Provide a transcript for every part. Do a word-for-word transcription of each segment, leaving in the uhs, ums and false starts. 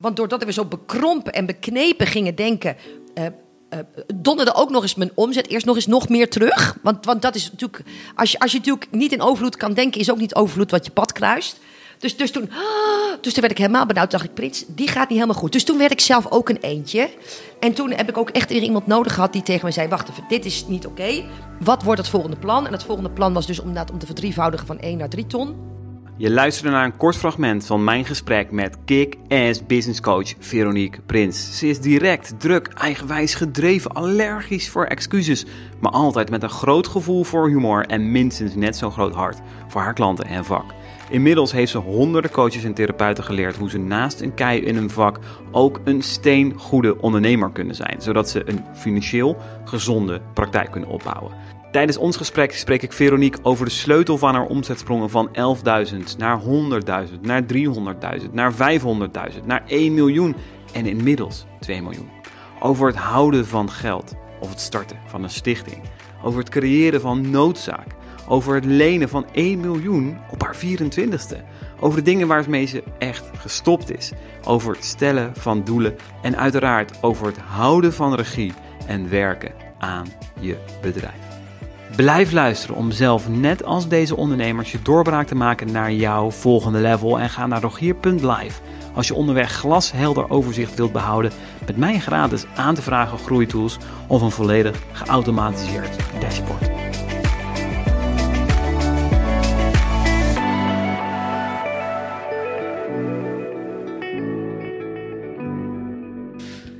Want doordat we zo bekrompen en beknepen gingen denken... Uh, uh, donderde ook nog eens mijn omzet eerst nog eens nog meer terug. Want, want dat is natuurlijk... Als je, als je natuurlijk niet in overvloed kan denken... is ook niet overvloed wat je pad kruist. Dus, dus, toen, dus toen werd ik helemaal benauwd. Dacht ik, Prins, die gaat niet helemaal goed. Dus toen werd ik zelf ook een eentje. En toen heb ik ook echt weer iemand nodig gehad... die tegen mij zei, wacht even, dit is niet oké. Okay. Wat wordt het volgende plan? En het volgende plan was dus om, om te verdrievoudigen van één naar drie ton... Je luisterde naar een kort fragment van mijn gesprek met kick-ass businesscoach Veronique Prins. Ze is direct, druk, eigenwijs, gedreven, allergisch voor excuses. Maar altijd met een groot gevoel voor humor en minstens net zo'n groot hart voor haar klanten en vak. Inmiddels heeft ze honderden coaches en therapeuten geleerd hoe ze naast een kei in hun vak ook een steengoede ondernemer kunnen zijn. Zodat ze een financieel gezonde praktijk kunnen opbouwen. Tijdens ons gesprek spreek ik Veronique over de sleutel van haar omzetsprongen van elfduizend naar honderdduizend, naar driehonderdduizend, naar vijfhonderdduizend, naar één miljoen en inmiddels twee miljoen. Over het houden van geld of het starten van een stichting. Over het creëren van noodzaak. Over het lenen van één miljoen op haar vierentwintigste. Over de dingen waarmee ze echt gestopt is. Over het stellen van doelen en uiteraard over het houden van regie en werken aan je bedrijf. Blijf luisteren om zelf net als deze ondernemers je doorbraak te maken naar jouw volgende level. En ga naar Rogier punt live als je onderweg glashelder overzicht wilt behouden. Met mij gratis aan te vragen groeitools of een volledig geautomatiseerd dashboard.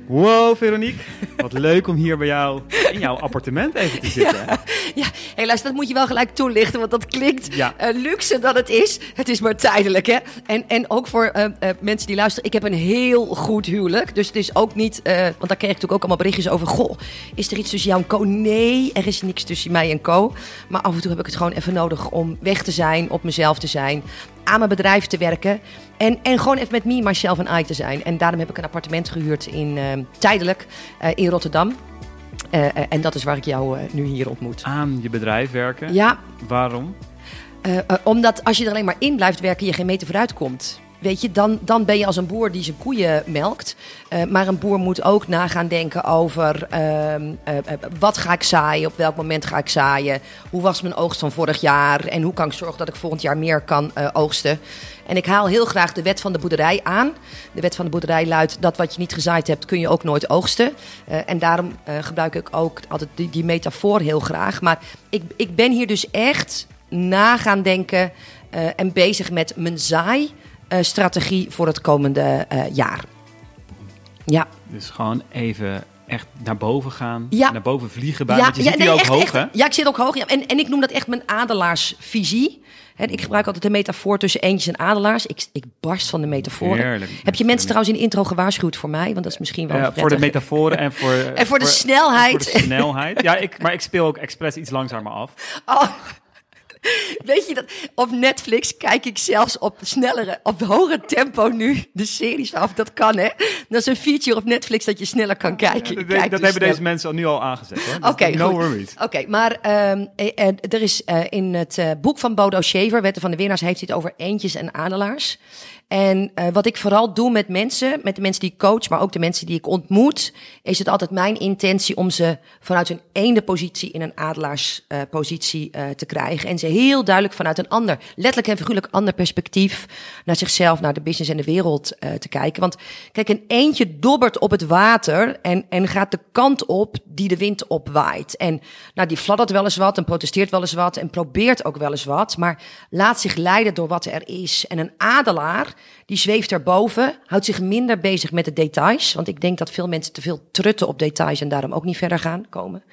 Wow, Veronique. Wat leuk om hier bij jou in jouw appartement even te zitten. Ja, ja. Hey, luister, dat moet je wel gelijk toelichten, want dat klinkt ja. uh, luxe dat het is. Het is maar tijdelijk, hè. En, en ook voor uh, uh, mensen die luisteren, ik heb een heel goed huwelijk. Dus het is ook niet, uh, want daar kreeg ik natuurlijk ook allemaal berichtjes over. Goh, is er iets tussen jou en Co? Nee, er is niks tussen mij en Co. Maar af en toe heb ik het gewoon even nodig om weg te zijn, op mezelf te zijn... aan mijn bedrijf te werken en, en gewoon even met me, myself en I te zijn. En daarom heb ik een appartement gehuurd in uh, tijdelijk uh, in Rotterdam. Uh, uh, en dat is waar ik jou uh, nu hier ontmoet. Aan je bedrijf werken? Ja. Waarom? Uh, uh, omdat als je er alleen maar in blijft werken, je geen meter vooruit komt. Weet je, dan, dan ben je als een boer die zijn koeien melkt. Uh, maar een boer moet ook nagaan denken over... Uh, uh, wat ga ik zaaien? Op welk moment ga ik zaaien? Hoe was mijn oogst van vorig jaar? En hoe kan ik zorgen dat ik volgend jaar meer kan uh, oogsten? En ik haal heel graag de wet van de boerderij aan. De wet van de boerderij luidt dat wat je niet gezaaid hebt... kun je ook nooit oogsten. Uh, en daarom uh, gebruik ik ook altijd die, die metafoor heel graag. Maar ik, ik ben hier dus echt na gaan denken... Uh, en bezig met mijn zaai... Uh, strategie voor het komende uh, jaar. Ja. Dus gewoon even echt naar boven gaan. Ja. Naar boven vliegen. Bij, ja, want je ja, zit nee, hier ook echt, hoog, echt, hè? Ja, ik zit ook hoog. Ja. En, en ik noem dat echt mijn adelaarsvisie. He, ik gebruik altijd de metafoor tussen eentjes en adelaars. Ik, ik barst van de metaforen. Heerlijk. Heb je mensen trouwens in de intro gewaarschuwd voor mij? Want dat is misschien wel uh, Voor de metaforen en voor... en voor, voor de snelheid. Voor de snelheid. Ja, ik, maar ik speel ook expres iets langzamer af. Oh. Weet je dat? Op Netflix kijk ik zelfs op snellere, op hoger tempo nu de series af. Dat kan, hè? Dat is een feature op Netflix dat je sneller kan kijken. Ja, dat dat dus hebben snel. Deze mensen al nu al aangezet, hoor. Okay, no worries. Oké, okay, maar um, er is uh, in het uh, boek van Bodo Schäfer, Wetten van de Winnaars, heeft hij het over eentjes en adelaars. En uh, wat ik vooral doe met mensen, met de mensen die ik coach, maar ook de mensen die ik ontmoet, is het altijd mijn intentie om ze vanuit hun ene positie in een adelaarspositie uh, uh, te krijgen. En ze heel duidelijk vanuit een ander, letterlijk en figuurlijk ander perspectief, naar zichzelf, naar de business en de wereld uh, te kijken. Want kijk, een eentje dobbert op het water en, en gaat de kant op die de wind opwaait. En nou, die fladdert wel eens wat en protesteert wel eens wat en probeert ook wel eens wat, maar laat zich leiden door wat er is. En een adelaar, die zweeft erboven, houdt zich minder bezig met de details. Want ik denk dat veel mensen te veel trutten op details en daarom ook niet verder gaan komen.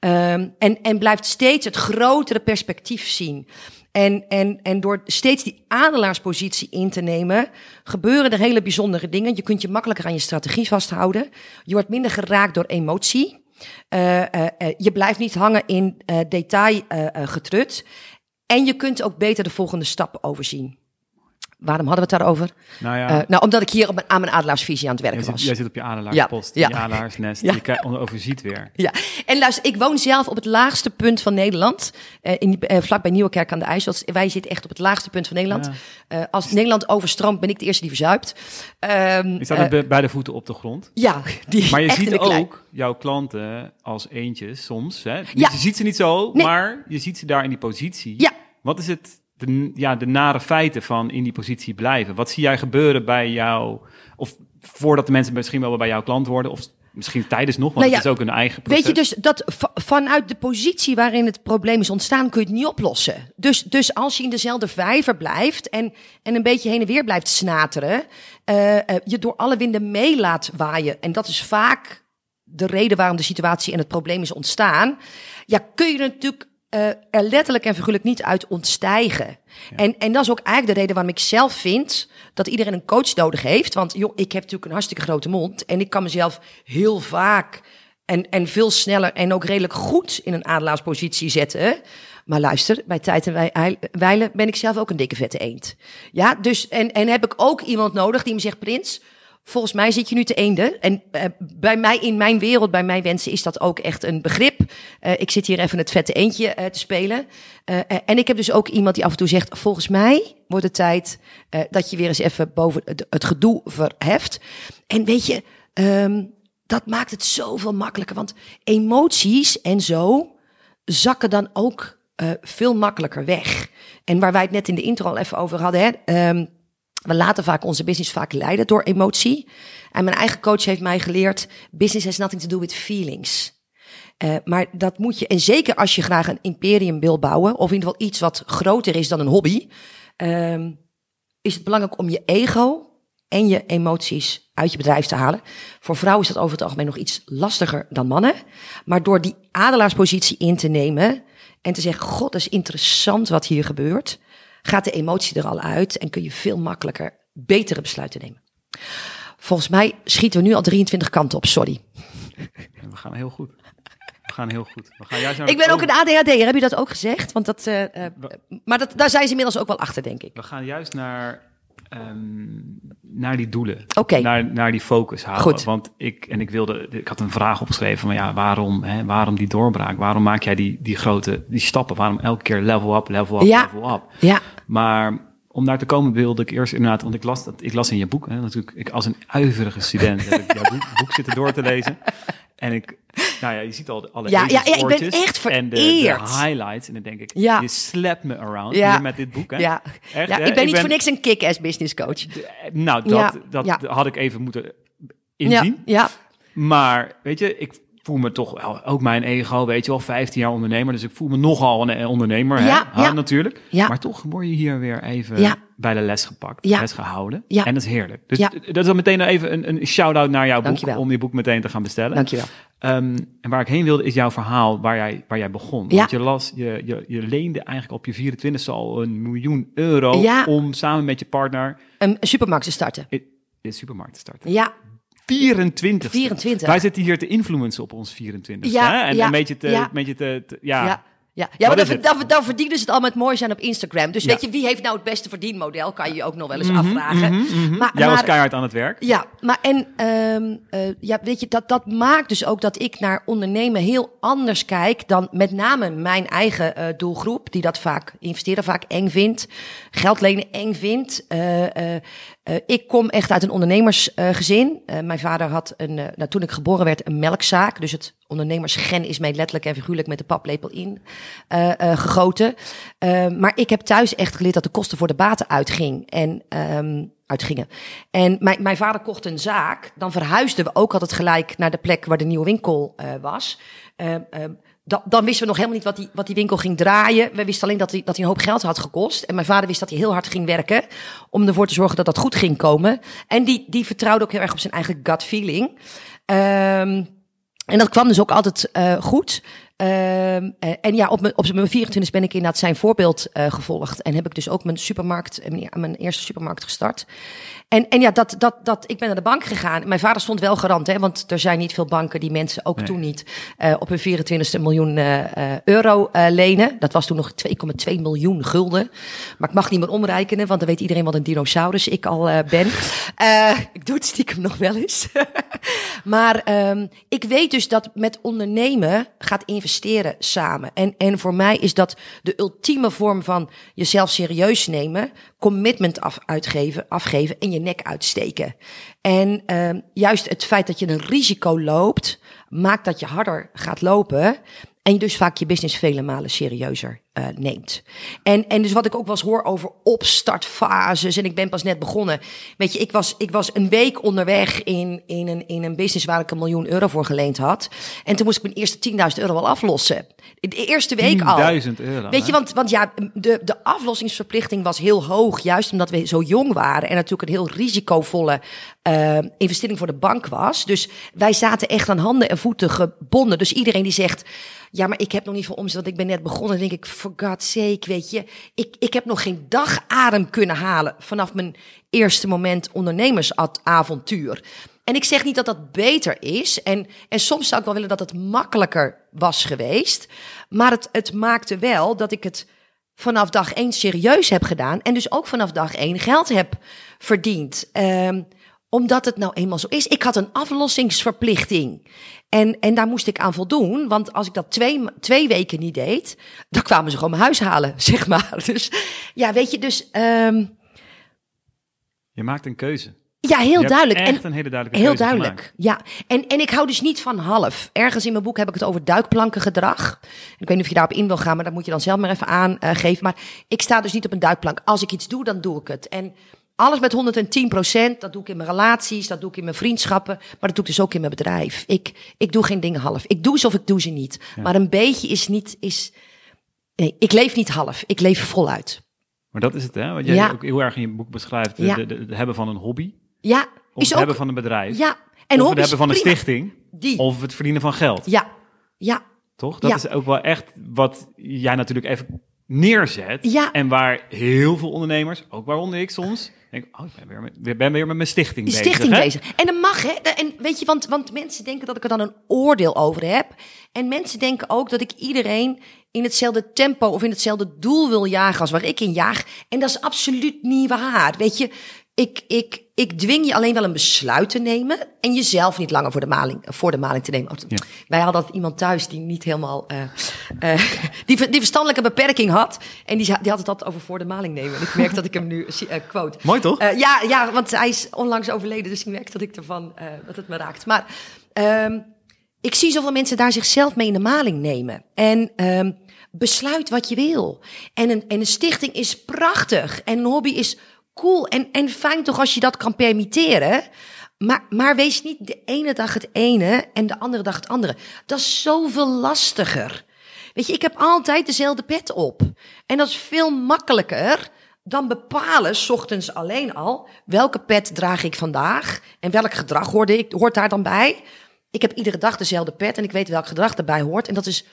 Um, en, en blijft steeds het grotere perspectief zien. En, en, en door steeds die adelaarspositie in te nemen, gebeuren er hele bijzondere dingen. Je kunt je makkelijker aan je strategie vasthouden. Je wordt minder geraakt door emotie. Uh, uh, uh, je blijft niet hangen in uh, detail uh, uh, getrut. En je kunt ook beter de volgende stap overzien. Waarom hadden we het daarover? Nou, ja. uh, nou omdat ik hier op mijn, aan mijn adelaarsvisie aan het werken was. Zit, jij zit op je adelaarspost, ja. je ja. adelaarsnest. Ja. Je krijg, overziet weer. Ja. En luister, ik woon zelf op het laagste punt van Nederland. Uh, in, uh, vlakbij Nieuwekerk aan de IJssel. Wij zitten echt op het laagste punt van Nederland. Ja. Uh, als Nederland overstroomt, ben ik de eerste die verzuipt. Um, ik sta uh, bij de voeten op de grond. Ja, die maar je ziet ook klei. jouw klanten als eentjes soms. Hè? Dus ja. Je ziet ze niet zo, nee. maar je ziet ze daar in die positie. Ja. Wat is het? De, ja, de nare feiten van in die positie blijven. Wat zie jij gebeuren bij jou? Of voordat de mensen misschien wel bij jouw klant worden? Of misschien tijdens nog, want nou ja, het is ook hun eigen proces. Weet je, dus dat v- vanuit de positie waarin het probleem is ontstaan, kun je het niet oplossen. Dus, dus als je in dezelfde vijver blijft en, en een beetje heen en weer blijft snateren, uh, uh, je door alle winden mee laat waaien. En dat is vaak de reden waarom de situatie en het probleem is ontstaan. Ja, kun je natuurlijk... Uh, er letterlijk en figuurlijk niet uit ontstijgen. Ja. En, en dat is ook eigenlijk de reden waarom ik zelf vind dat iedereen een coach nodig heeft. Want joh, ik heb natuurlijk een hartstikke grote mond. En ik kan mezelf heel vaak en, en veel sneller en ook redelijk goed in een adelaarspositie zetten. Maar luister, bij tijd en wijle ben ik zelf ook een dikke vette eend. Ja, dus en, en heb ik ook iemand nodig die me zegt, Prins, volgens mij zit je nu te eenden. En uh, bij mij, in mijn wereld, bij mijn wensen, is dat ook echt een begrip. Uh, ik zit hier even het vette eendje uh, te spelen. Uh, uh, en ik heb dus ook iemand die af en toe zegt, volgens mij wordt het tijd uh, dat je weer eens even boven het, het gedoe verheft. En weet je, um, dat maakt het zoveel makkelijker. Want emoties en zo zakken dan ook uh, veel makkelijker weg. En waar wij het net in de intro al even over hadden, hè. Um, We laten vaak onze business vaak leiden door emotie. En mijn eigen coach heeft mij geleerd, business has nothing to do with feelings. Uh, maar dat moet je, en zeker als je graag een imperium wil bouwen, of in ieder geval iets wat groter is dan een hobby, um, is het belangrijk om je ego en je emoties uit je bedrijf te halen. Voor vrouwen is dat over het algemeen nog iets lastiger dan mannen. Maar door die adelaarspositie in te nemen en te zeggen, god, dat is interessant wat hier gebeurt, gaat de emotie er al uit en kun je veel makkelijker betere besluiten nemen. Volgens mij schieten we nu al drieëntwintig kanten op, sorry. We gaan heel goed. We gaan heel goed. We gaan juist naar ik ben ook een A D H D'er, heb je dat ook gezegd? Want dat, uh, we, maar dat, daar zijn ze inmiddels ook wel achter, denk ik. We gaan juist naar, um, naar die doelen. Okay. Naar, naar die focus halen. Goed. Want ik, en ik, wilde, ik had een vraag opgeschreven, maar ja, waarom, hè, waarom die doorbraak? Waarom maak jij die, die grote die stappen? Waarom elke keer level up, level up, ja. level up? Ja. Maar om daar te komen wilde ik eerst inderdaad, want ik las, dat, ik las in je boek, hè, natuurlijk, ik, als een uiverige student heb ik jouw boek, boek zitten door te lezen. En ik, nou ja, je ziet al de, alle ja, ja, ja, ik ben echt vereerd. En de, de highlights. En dan denk ik, ja. je slapt me around ja. met dit boek. Hè? Ja. Echt, ja, hè? Ik ben ik niet ben, voor niks een kick-ass business coach. De, nou, dat, ja. dat ja. had ik even moeten inzien. Ja. Ja. Maar weet je, ik voel me toch, ook mijn ego, weet je wel, vijftien jaar ondernemer. Dus ik voel me nogal een ondernemer, ja. Hè? Ha, ja. natuurlijk. Ja. Maar toch word je hier weer even... Ja. bij de les gepakt, ja. les gehouden. Ja. En dat is heerlijk. Dus ja. dat is dan meteen even een, een shout-out naar jouw Dankjewel. boek... om je boek meteen te gaan bestellen. Dankjewel. Um, en waar ik heen wilde is jouw verhaal waar jij, waar jij begon. Ja. Want je las, je, je, je leende eigenlijk op je vierentwintigste al een miljoen euro... Ja. om samen met je partner... Een supermarkt te starten. Een supermarkt te starten. Ja. vierentwintig. vierentwintig. Wij zitten hier te influencen op ons vierentwintigste. Ja. Hè? En ja. een beetje te... Ja. Een beetje te, te ja. ja. Ja, ja maar dan, dan, dan verdienen ze het al met mooi zijn op Instagram. Dus ja. weet je, wie heeft nou het beste verdienmodel? Kan je je ook nog wel eens mm-hmm, afvragen. Mm-hmm, mm-hmm. Maar, Jij maar, was keihard aan het werk. Ja, maar en um, uh, ja, weet je, dat, dat maakt dus ook dat ik naar ondernemen heel anders kijk dan met name mijn eigen uh, doelgroep, die dat vaak investeren vaak eng vindt, geld lenen eng vindt. Uh, uh, Uh, ik kom echt uit een ondernemersgezin. Uh, uh, mijn vader had, een, uh, nou, toen ik geboren werd, een melkzaak. Dus het ondernemersgen is mij letterlijk en figuurlijk met de paplepel in uh, uh, gegoten. Uh, maar ik heb thuis echt geleerd dat de kosten voor de baten uitging en, um, uitgingen. En mijn, mijn vader kocht een zaak. Dan verhuisden we ook altijd gelijk naar de plek waar de nieuwe winkel uh, was. Uh, uh, Da- dan wisten we nog helemaal niet wat die, wat die winkel ging draaien. We wisten alleen dat hij, dat hij een hoop geld had gekost. En mijn vader wist dat hij heel hard ging werken om ervoor te zorgen dat dat goed ging komen. En die, die vertrouwde ook heel erg op zijn eigen gut feeling. Um, En dat kwam dus ook altijd uh, goed. Uh, en ja, op mijn, op mijn vierentwintigste ben ik inderdaad zijn voorbeeld uh, gevolgd. En heb ik dus ook mijn supermarkt, mijn, mijn eerste supermarkt gestart. En, en ja, dat, dat, dat, ik ben naar de bank gegaan. Mijn vader stond wel garant, hè, want er zijn niet veel banken die mensen, ook nee. toen niet, uh, op hun vierentwintigste een miljoen uh, euro uh, lenen. Dat was toen nog twee komma twee miljoen gulden. Maar ik mag niet meer omrekenen, want dan weet iedereen wat een dinosaurus ik al uh, ben. Uh, ik doe het stiekem nog wel eens. Maar um, ik weet dus dat met ondernemen gaat investeren samen. En, en voor mij is dat de ultieme vorm van jezelf serieus nemen, commitment af, uitgeven, afgeven en je nek uitsteken. En uh, juist het feit dat je een risico loopt, maakt dat je harder gaat lopen en je dus vaak je business vele malen serieuzer uh, neemt. En, en dus wat ik ook wel eens hoor over opstartfases, en ik ben pas net begonnen. Weet je, ik was, ik was een week onderweg in, in, een, in een business waar ik een miljoen euro voor geleend had. En toen moest ik mijn eerste tienduizend euro al aflossen. De eerste week al. tienduizend euro. Weet je, want, want ja, de, de aflossingsverplichting was heel hoog, juist omdat we zo jong waren en natuurlijk een heel risicovolle uh, investering voor de bank was. Dus wij zaten echt aan handen en voeten gebonden. Dus iedereen die zegt, ja, maar ik heb nog niet veel omzet, want ik ben net begonnen. Dan denk ik, for God's sake, weet je. Ik, ik heb nog geen dagadem kunnen halen vanaf mijn eerste moment ondernemersavontuur. En ik zeg niet dat dat beter is. En, en soms zou ik wel willen dat het makkelijker was geweest. Maar het, het maakte wel dat ik het vanaf dag één serieus heb gedaan. En dus ook vanaf dag één geld heb verdiend. Um, Omdat het nou eenmaal zo is. Ik had een aflossingsverplichting. En, en daar moest ik aan voldoen. Want als ik dat twee, twee weken niet deed, dan kwamen ze gewoon mijn huis halen, zeg maar. Dus ja, weet je, dus... Um... Je maakt een keuze. Ja, heel je duidelijk. Echt en, een hele duidelijke heel keuze duidelijk. Ja, en, en ik hou dus niet van half. Ergens in mijn boek heb ik het over duikplankengedrag. Ik weet niet of je daarop in wil gaan, maar dat moet je dan zelf maar even aangeven. Uh, maar ik sta dus niet op een duikplank. Als ik iets doe, dan doe ik het. En... alles met honderd en tien procent, dat doe ik in mijn relaties, dat doe ik in mijn vriendschappen, maar dat doe ik dus ook in mijn bedrijf. Ik, ik doe geen dingen half. Ik doe ze of ik doe ze niet. Ja. Maar een beetje is niet, is, nee, ik leef niet half, ik leef voluit. Maar dat is het, hè? Wat jij ja. ook heel erg in je boek beschrijft, ja. de, de, de hebben van een hobby. Ja. Of is het ook, hebben van een bedrijf. Ja. En of het hebben van prima. Een stichting. Die. Of het verdienen van geld. Ja. Ja. Toch? Dat ja. is ook wel echt wat jij natuurlijk even neerzet. Ja. En waar heel veel ondernemers, ook waaronder ik soms... denk ik, oh, ik ben weer met, ben weer met mijn stichting bezig. Stichting hè? bezig. En dat mag, hè? En weet je, want, want mensen denken dat ik er dan een oordeel over heb. En mensen denken ook dat ik iedereen in hetzelfde tempo of in hetzelfde doel wil jagen als waar ik in jaag. En dat is absoluut niet waar. Weet je, ik, ik, ik dwing je alleen wel een besluit te nemen en jezelf niet langer voor de maling, voor de maling te nemen. Ja. Wij hadden iemand thuis die niet helemaal, uh, uh, die, die verstandelijke beperking had. En die, die had het altijd over voor de maling nemen. En ik merk dat ik hem nu uh, quote. Mooi toch? Uh, ja, ja, want hij is onlangs overleden, dus ik merk dat ik ervan, uh, dat het me raakt. Maar um, ik zie zoveel mensen daar zichzelf mee in de maling nemen. En um, besluit wat je wil. En een, en een stichting is prachtig. En een hobby is cool en, en fijn toch als je dat kan permitteren. Maar, maar wees niet de ene dag het ene en de andere dag het andere. Dat is zoveel lastiger. Weet je, ik heb altijd dezelfde pet op. En dat is veel makkelijker dan bepalen, 's ochtends alleen al, welke pet draag ik vandaag en welk gedrag hoorde ik, hoort daar dan bij. Ik heb iedere dag dezelfde pet en ik weet welk gedrag erbij hoort. En dat is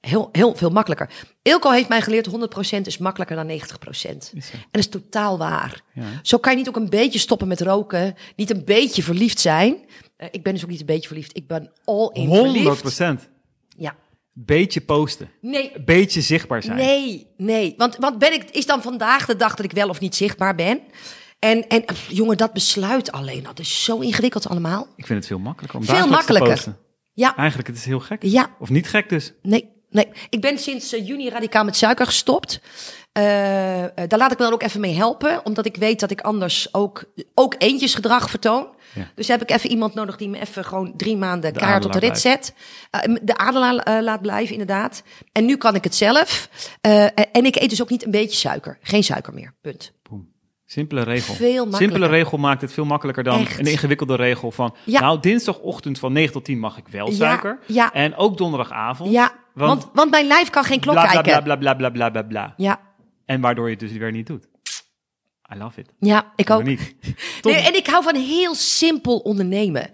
heel, heel veel makkelijker. Ilko heeft mij geleerd, honderd procent is makkelijker dan negentig procent. En dat is totaal waar. Ja. Zo kan je niet ook een beetje stoppen met roken. Niet een beetje verliefd zijn. Uh, ik ben dus ook niet een beetje verliefd. Ik ben all in verliefd. honderd procent? Ja. Beetje posten. Nee. Beetje zichtbaar zijn. Nee, nee. Want, want ben ik, is dan vandaag de dag dat ik wel of niet zichtbaar ben? En, en jongen, dat besluit alleen. Dat is zo ingewikkeld allemaal. Ik vind het veel makkelijker om dagelijks makkelijker. te posten. Ja. Eigenlijk, het is heel gek. Ja. Of niet gek dus. Nee. Nee, ik ben sinds juni radicaal met suiker gestopt. Uh, daar laat ik me dan ook even mee helpen. Omdat ik weet dat ik anders ook, ook eentjesgedrag vertoon. Ja. Dus heb ik even iemand nodig die me even gewoon drie maanden kaart op de rit zet. Uh, de adelaar uh, laat blijven, inderdaad. En nu kan ik het zelf. Uh, en ik eet dus ook niet een beetje suiker. Geen suiker meer, punt. Boom. Simpele regel. Veel Simpele regel maakt het veel makkelijker dan Echt. een ingewikkelde regel van... Ja. Nou, dinsdagochtend van negen tot tien mag ik wel suiker. Ja, ja. En ook donderdagavond. Ja. Want, want, want mijn lijf kan geen klok bla, kijken. Bla, bla, bla, bla, bla, bla, bla, bla. Ja. En waardoor je het dus weer niet doet. I love it. Ja, ik ook. Niet. Nee, en ik hou van heel simpel ondernemen.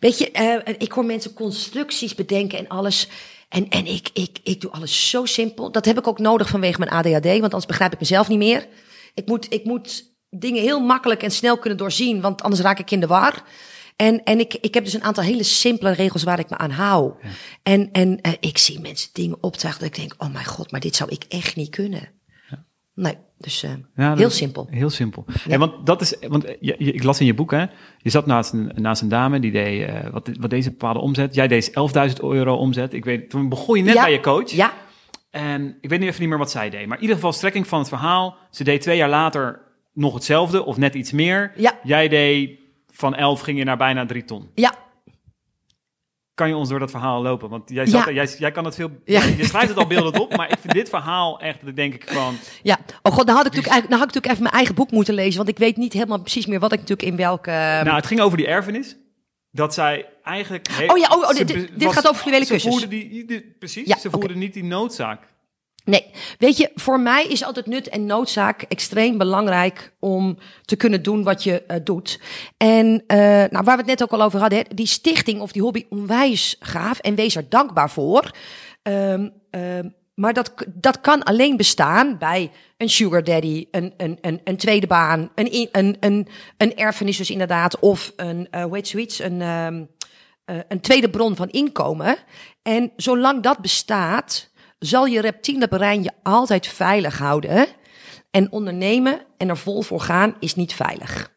Weet je, uh, ik hoor mensen constructies bedenken en alles. En, en ik, ik, ik doe alles zo simpel. Dat heb ik ook nodig vanwege mijn A D H D, want anders begrijp ik mezelf niet meer. Ik moet, ik moet dingen heel makkelijk en snel kunnen doorzien, want anders raak ik in de war. En, en ik, ik heb dus een aantal hele simpele regels waar ik me aan hou. Ja. En, en uh, ik zie mensen dingen opdragen dat ik denk, oh mijn god, maar dit zou ik echt niet kunnen. Ja. Nee, dus uh, ja, heel simpel. Heel simpel. Ja. Hey, want dat is, want je, je, ik las in je boek, hè, je zat naast een, naast een dame die deed uh, wat, wat deze bepaalde omzet. Jij deed elfduizend euro omzet. Ik weet, toen begon je net ja. bij je coach. Ja. En ik weet nu even niet meer wat zij deed. Maar in ieder geval strekking van het verhaal. Ze deed twee jaar later nog hetzelfde of net iets meer. Ja. Jij deed... Van elf ging je naar bijna drie ton. Ja. Kan je ons door dat verhaal lopen? Want jij, zat, ja. jij, jij kan het veel... Ja. Je schrijft het al beeldend op, maar ik vind dit verhaal echt... Dat denk ik gewoon... Ja, oh god, nou had ik natuurlijk, eigenlijk, nou had ik natuurlijk even mijn eigen boek moeten lezen... want ik weet niet helemaal precies meer wat ik natuurlijk in welke... Nou, het ging over die erfenis. Dat zij eigenlijk... Heeft, oh ja, oh, oh, dit, dit was, gaat over fluwele kussens. Ze die, die, precies, ja, ze voerden okay. niet die noodzaak. Nee, weet je, voor mij is altijd nut en noodzaak extreem belangrijk om te kunnen doen wat je uh, doet. En uh, nou, waar we het net ook al over hadden, hè, die stichting of die hobby onwijs gaaf en wees er dankbaar voor. Um, um, maar dat, dat kan alleen bestaan bij een sugar daddy, een, een, een, een tweede baan, een, een, een, een erfenis dus inderdaad, of een, uh, hoe heet zoiets, een, um, uh, een tweede bron van inkomen. En zolang dat bestaat... zal je reptiele brein je altijd veilig houden. En ondernemen en er vol voor gaan is niet veilig.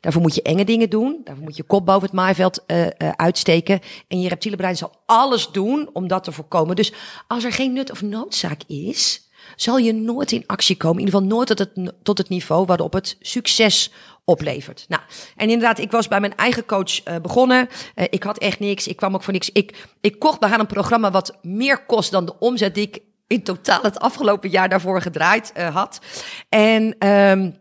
Daarvoor moet je enge dingen doen. Daarvoor moet je kop boven het maaiveld uh, uh, uitsteken. En je reptiele brein zal alles doen om dat te voorkomen. Dus als er geen nut of noodzaak is, zal je nooit in actie komen. In ieder geval nooit tot het, tot het niveau waarop het succes oplevert. Nou, en inderdaad, ik was bij mijn eigen coach uh, begonnen. Uh, ik had echt niks. Ik kwam ook voor niks. Ik, ik kocht bij haar een programma wat meer kost dan de omzet die ik in totaal het afgelopen jaar daarvoor gedraaid uh, had. En um,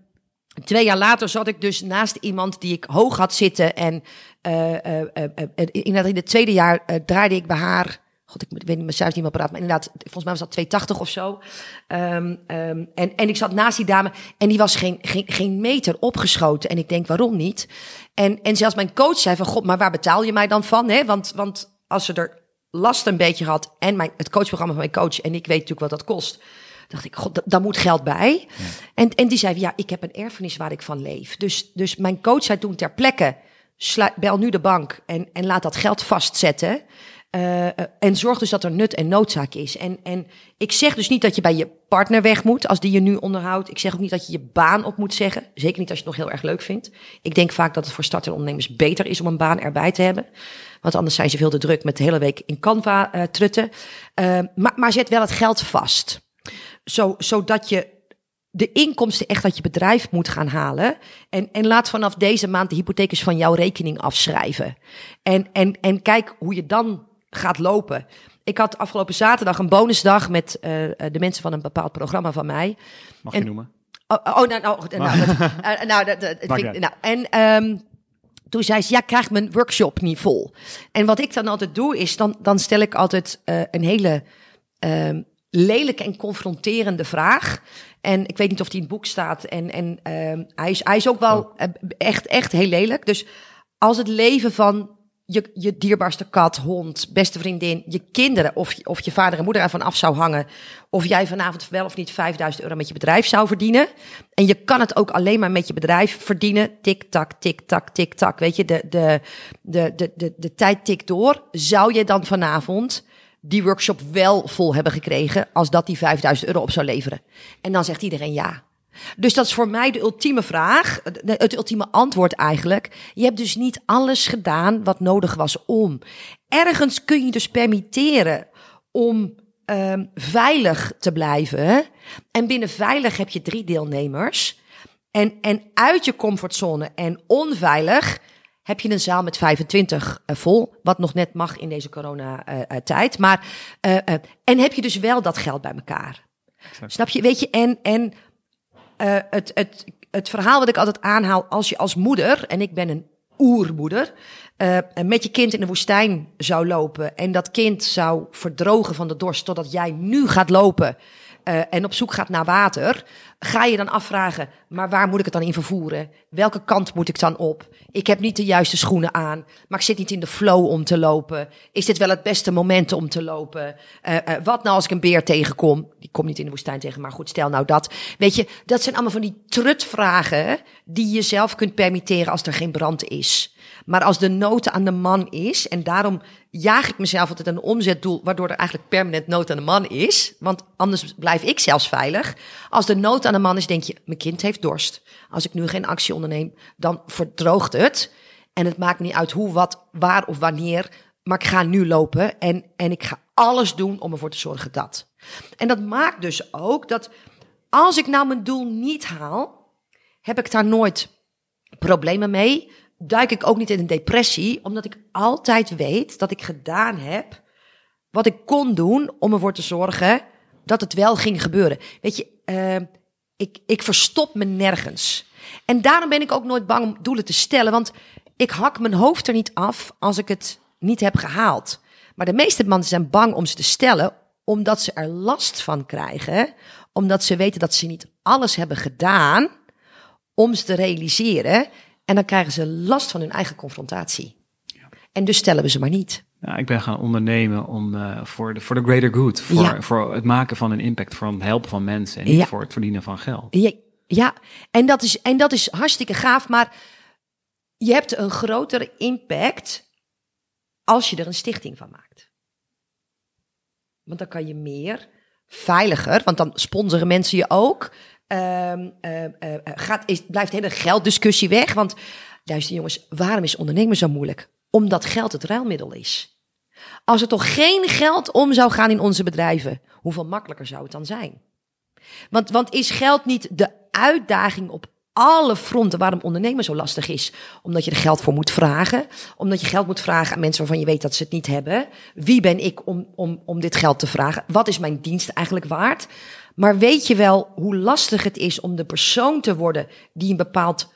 twee jaar later zat ik dus naast iemand die ik hoog had zitten. En uh, uh, uh, uh, inderdaad, in het tweede jaar uh, draaide ik bij haar... God, ik weet niet, mijn cijfers niet meer paraat, maar inderdaad, volgens mij was dat tweehonderdtachtig of zo. Um, um, en, en ik zat naast die dame en die was geen, geen, geen meter opgeschoten. En ik denk, waarom niet? En, en zelfs mijn coach zei van, god, maar waar betaal je mij dan van? Hè? Want, want als ze er last een beetje had en mijn, het coachprogramma van mijn coach... en ik weet natuurlijk wat dat kost, dacht ik, god, daar moet geld bij. Ja. En, en die zei, ja, ik heb een erfenis waar ik van leef. Dus, dus mijn coach zei toen ter plekke, sla, bel nu de bank en, en laat dat geld vastzetten... Uh, en zorg dus dat er nut en noodzaak is. En, en ik zeg dus niet dat je bij je partner weg moet... als die je nu onderhoudt. Ik zeg ook niet dat je je baan op moet zeggen. Zeker niet als je het nog heel erg leuk vindt. Ik denk vaak dat het voor startende ondernemers beter is... om een baan erbij te hebben. Want anders zijn ze veel te druk met de hele week in Canva uh, trutten. Uh, maar, maar zet wel het geld vast. Zo, zodat je de inkomsten echt uit je bedrijf moet gaan halen. En, en laat vanaf deze maand de hypotheek van jouw rekening afschrijven. En, en, en kijk hoe je dan... gaat lopen. Ik had afgelopen zaterdag een bonusdag met uh, de mensen van een bepaald programma van mij. Mag je en, noemen? Oh, oh, nou, nou, nou, dat, uh, nou, dat, dat vind ik, nou, en um, toen zei ze, ja, ik krijg mijn workshop niet vol. En wat ik dan altijd doe is, dan, dan stel ik altijd uh, een hele uh, lelijke en confronterende vraag. En ik weet niet of die in het boek staat. En, en uh, hij, is, hij is ook wel uh, echt, echt heel lelijk. Dus als het leven van Je, je dierbaarste kat, hond, beste vriendin, je kinderen... of, of je vader en moeder ervan af zou hangen... of jij vanavond wel of niet vijfduizend euro met je bedrijf zou verdienen. En je kan het ook alleen maar met je bedrijf verdienen. Tik, tak, tik, tak, tik, tak. Weet je, de, de, de, de, de, de tijd tikt door. Zou je dan vanavond die workshop wel vol hebben gekregen... als dat die vijfduizend euro op zou leveren? En dan zegt iedereen ja. Dus dat is voor mij de ultieme vraag, het ultieme antwoord eigenlijk. Je hebt dus niet alles gedaan wat nodig was om. Ergens kun je dus permitteren om um, veilig te blijven. En binnen veilig heb je drie deelnemers. En, en uit je comfortzone en onveilig heb je een zaal met vijfentwintig uh, vol. Wat nog net mag in deze corona-tijd. Uh, uh, maar uh, uh, en heb je dus wel dat geld bij elkaar. Exact. Snap je? Weet je, en... en Uh, het, het, het verhaal wat ik altijd aanhaal, als je als moeder, en ik ben een oermoeder, uh, met je kind in de woestijn zou lopen en dat kind zou verdrogen van de dorst totdat jij nu gaat lopen uh, en op zoek gaat naar water, ga je dan afvragen, maar waar moet ik het dan in vervoeren? Welke kant moet ik dan op? Ik heb niet de juiste schoenen aan, maar ik zit niet in de flow om te lopen. Is dit wel het beste moment om te lopen? Uh, uh, wat nou als ik een beer tegenkom? Die kom niet in de woestijn tegen, maar goed, stel nou dat. Weet je, dat zijn allemaal van die trutvragen die je zelf kunt permitteren als er geen brand is. Maar als de nood aan de man is, en daarom jaag ik mezelf altijd een omzetdoel, waardoor er eigenlijk permanent nood aan de man is, want anders blijf ik zelfs veilig. Als de nood aan de man is, denk je, mijn kind heeft dorst. Als ik nu geen actie onderneem, dan verdroogt het. En het maakt niet uit hoe, wat, waar of wanneer, maar ik ga nu lopen en, en ik ga alles doen om ervoor te zorgen dat. En dat maakt dus ook dat als ik nou mijn doel niet haal, heb ik daar nooit problemen mee. Duik ik ook niet in een depressie, omdat ik altijd weet dat ik gedaan heb wat ik kon doen om ervoor te zorgen dat het wel ging gebeuren. Weet je, uh, ik, ik verstop me nergens. En daarom ben ik ook nooit bang om doelen te stellen, want ik hak mijn hoofd er niet af als ik het niet heb gehaald. Maar de meeste mensen zijn bang om ze te stellen, omdat ze er last van krijgen, omdat ze weten dat ze niet alles hebben gedaan om ze te realiseren. En dan krijgen ze last van hun eigen confrontatie. Ja. En dus stellen we ze maar niet. Ja, ik ben gaan ondernemen om uh, voor de voor de greater good. Voor, ja. voor het maken van een impact, voor het helpen van mensen. En niet ja. voor het verdienen van geld. Ja, ja. En, dat is, en dat is hartstikke gaaf. Maar je hebt een grotere impact als je er een stichting van maakt. Want dan kan je meer, veiliger. Want dan sponsoren mensen je ook. Um, uh, uh, gaat, is, blijft de hele gelddiscussie weg. Want luister jongens, waarom is ondernemen zo moeilijk? Omdat geld het ruilmiddel is. Als er toch geen geld om zou gaan in onze bedrijven, hoeveel makkelijker zou het dan zijn? Want, want is geld niet de uitdaging op alle fronten waarom ondernemen zo lastig is? Omdat je er geld voor moet vragen. Omdat je geld moet vragen aan mensen waarvan je weet dat ze het niet hebben. Wie ben ik om, om, om dit geld te vragen? Wat is mijn dienst eigenlijk waard? Maar weet je wel hoe lastig het is om de persoon te worden die een bepaald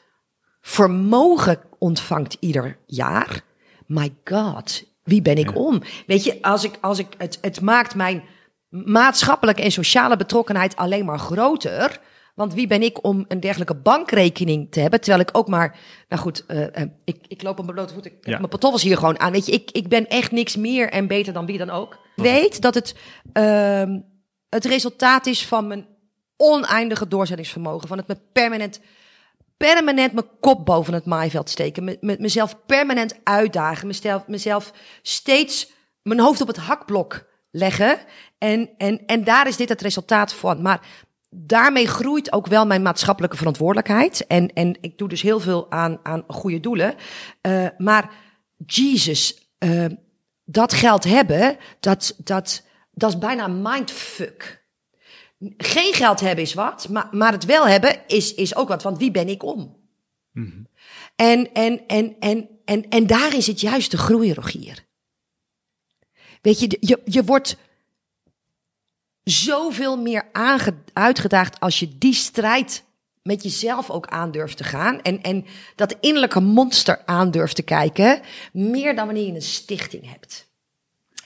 vermogen ontvangt ieder jaar? My god, wie ben ik om? Weet je, als ik, als ik, het, het maakt mijn maatschappelijke en sociale betrokkenheid alleen maar groter. Want wie ben ik om een dergelijke bankrekening te hebben? Terwijl ik ook maar, nou goed, uh, ik, ik loop op mijn blote voet, ik ja. heb mijn pantoffels hier gewoon aan. Weet je, ik, ik ben echt niks meer en beter dan wie dan ook. Ik weet dat het... Uh, Het resultaat is van mijn oneindige doorzettingsvermogen. Van het me permanent, permanent mijn kop boven het maaiveld steken. Me, me, mezelf permanent uitdagen. Mezelf, mezelf steeds mijn hoofd op het hakblok leggen. En, en, en daar is dit het resultaat van. Maar daarmee groeit ook wel mijn maatschappelijke verantwoordelijkheid. En, en ik doe dus heel veel aan, aan goede doelen. Uh, maar Jesus, uh, dat geld hebben, dat... dat Dat is bijna mindfuck. Geen geld hebben is wat, maar, maar het wel hebben is, is ook wat. Want wie ben ik om? Mm-hmm. En, en, en, en, en, en daarin zit juist de groei, Rogier. Weet je, je, je wordt zoveel meer aange, uitgedaagd als je die strijd met jezelf ook aandurft te gaan. En, en dat innerlijke monster aandurft te kijken. Meer dan wanneer je een stichting hebt.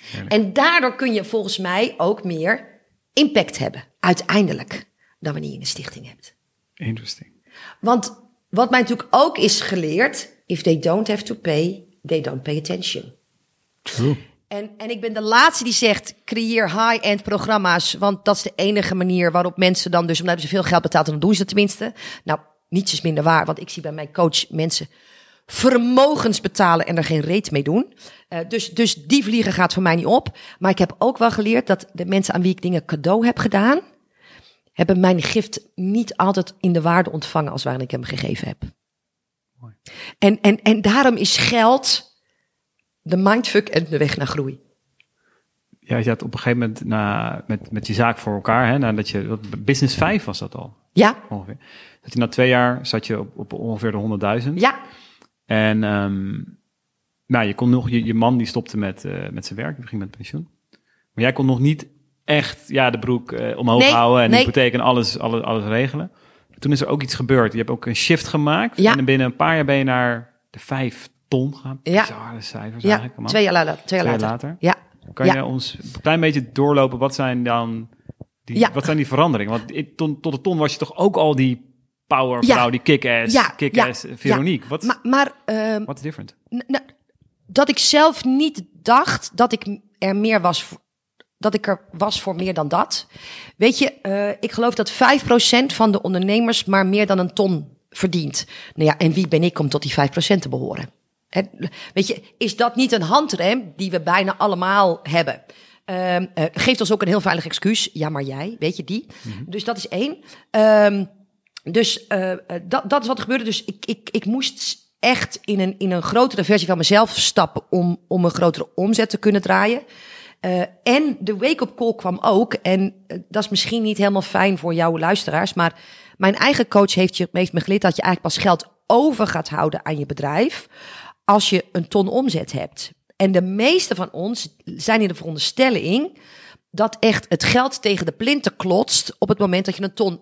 Heerlijk. En daardoor kun je volgens mij ook meer impact hebben, uiteindelijk, dan wanneer je een stichting hebt. Interesting. Want wat mij natuurlijk ook is geleerd, if they don't have to pay, they don't pay attention. True. En, en ik ben de laatste die zegt, creëer high-end programma's, want dat is de enige manier waarop mensen dan dus, omdat ze veel geld betaald, dan doen ze dat tenminste. Nou, niets is minder waar, want ik zie bij mijn coach mensen vermogens betalen en er geen reet mee doen. Uh, dus, dus die vliegen gaat voor mij niet op. Maar ik heb ook wel geleerd dat de mensen aan wie ik dingen cadeau heb gedaan, hebben mijn gift niet altijd in de waarde ontvangen als waarin ik hem gegeven heb. Mooi. En, en, en daarom is geld de mindfuck en de weg naar groei. Ja, je had op een gegeven moment na, met, met je zaak voor elkaar, hè, nadat je, wat, business vijf was dat al? Ja. Ongeveer. Dat je na twee jaar zat je op, op ongeveer de honderdduizend. Ja. En um, nou, je kon nog je, je man die stopte met, uh, met zijn werk, die ging met pensioen. Maar jij kon nog niet echt ja, de broek uh, omhoog nee, houden en nee. hypotheek en alles, alles, alles regelen. Maar toen is er ook iets gebeurd. Je hebt ook een shift gemaakt. Ja. En binnen een paar jaar ben je naar de vijf ton gaan. Bizarre ja. cijfers ja. eigenlijk. Man. Twee jaar later. Twee jaar later. Twee jaar later. Ja. Kan ja. je ons een klein beetje doorlopen? Wat zijn dan Die, ja. Wat zijn die veranderingen? Want ik, tot, tot de ton was je toch ook al die powervrouw, ja. die kick-ass, ja. kick-ass ja. Veronique. Ja. Wat maar, maar, um, what's different? N- n- dat ik zelf niet dacht dat ik er meer was... Voor, dat ik er was voor meer dan dat. Weet je, uh, ik geloof dat vijf procent van de ondernemers... maar meer dan een ton verdient. Nou ja, en wie ben ik om tot die vijf procent te behoren? Hè? Weet je, is dat niet een handrem die we bijna allemaal hebben... Um, uh, geeft ons ook een heel veilig excuus. Ja, maar jij, weet je die. Mm-hmm. Dus dat is één. Um, dus uh, dat, dat is wat er gebeurde. Dus ik, ik, ik moest echt in een, in een grotere versie van mezelf stappen... om, om een grotere omzet te kunnen draaien. Uh, en de wake-up call kwam ook. En uh, dat is misschien niet helemaal fijn voor jouw luisteraars. Maar mijn eigen coach heeft, je, heeft me geleerd... dat je eigenlijk pas geld over gaat houden aan je bedrijf... als je een ton omzet hebt... En de meeste van ons zijn in de veronderstelling dat echt het geld tegen de plinten klotst op het moment dat je een ton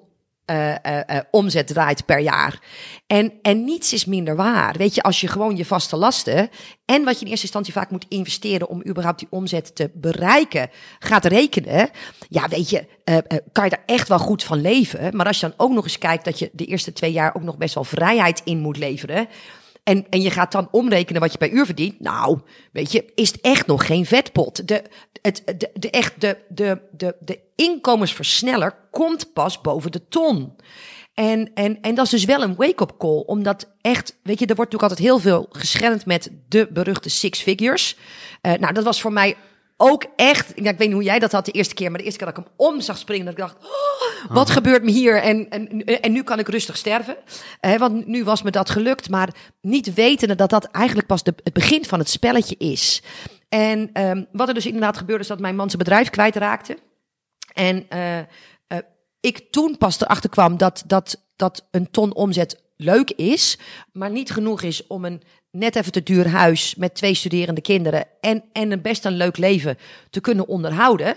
uh, uh, uh, omzet draait per jaar. En, en niets is minder waar. Weet je, als je gewoon je vaste lasten en wat je in eerste instantie vaak moet investeren om überhaupt die omzet te bereiken, gaat rekenen. Ja, weet je, uh, uh, kan je daar echt wel goed van leven. Maar als je dan ook nog eens kijkt dat je de eerste twee jaar ook nog best wel vrijheid in moet leveren... En, en je gaat dan omrekenen wat je per uur verdient. Nou, weet je, is het echt nog geen vetpot. De, het, de, de, echt de, de, de, de inkomensversneller komt pas boven de ton. En, en, en dat is dus wel een wake-up call. Omdat echt, weet je, er wordt natuurlijk altijd heel veel gescheld met de beruchte six figures. Uh, nou, dat was voor mij ook echt... Ja, ik weet niet hoe jij dat had de eerste keer. Maar de eerste keer dat ik hem om zag springen, dat ik dacht... Oh, wat gebeurt me hier? En, en, en nu kan ik rustig sterven. Eh, want nu was me dat gelukt. Maar niet wetende dat dat eigenlijk pas de, het begin van het spelletje is. En um, wat er dus inderdaad gebeurde... is dat mijn man zijn bedrijf kwijtraakte. En uh, uh, ik toen pas erachter kwam... Dat, dat, dat een ton omzet leuk is... maar niet genoeg is om een... net even te duur huis met twee studerende kinderen... en, en best een leuk leven te kunnen onderhouden.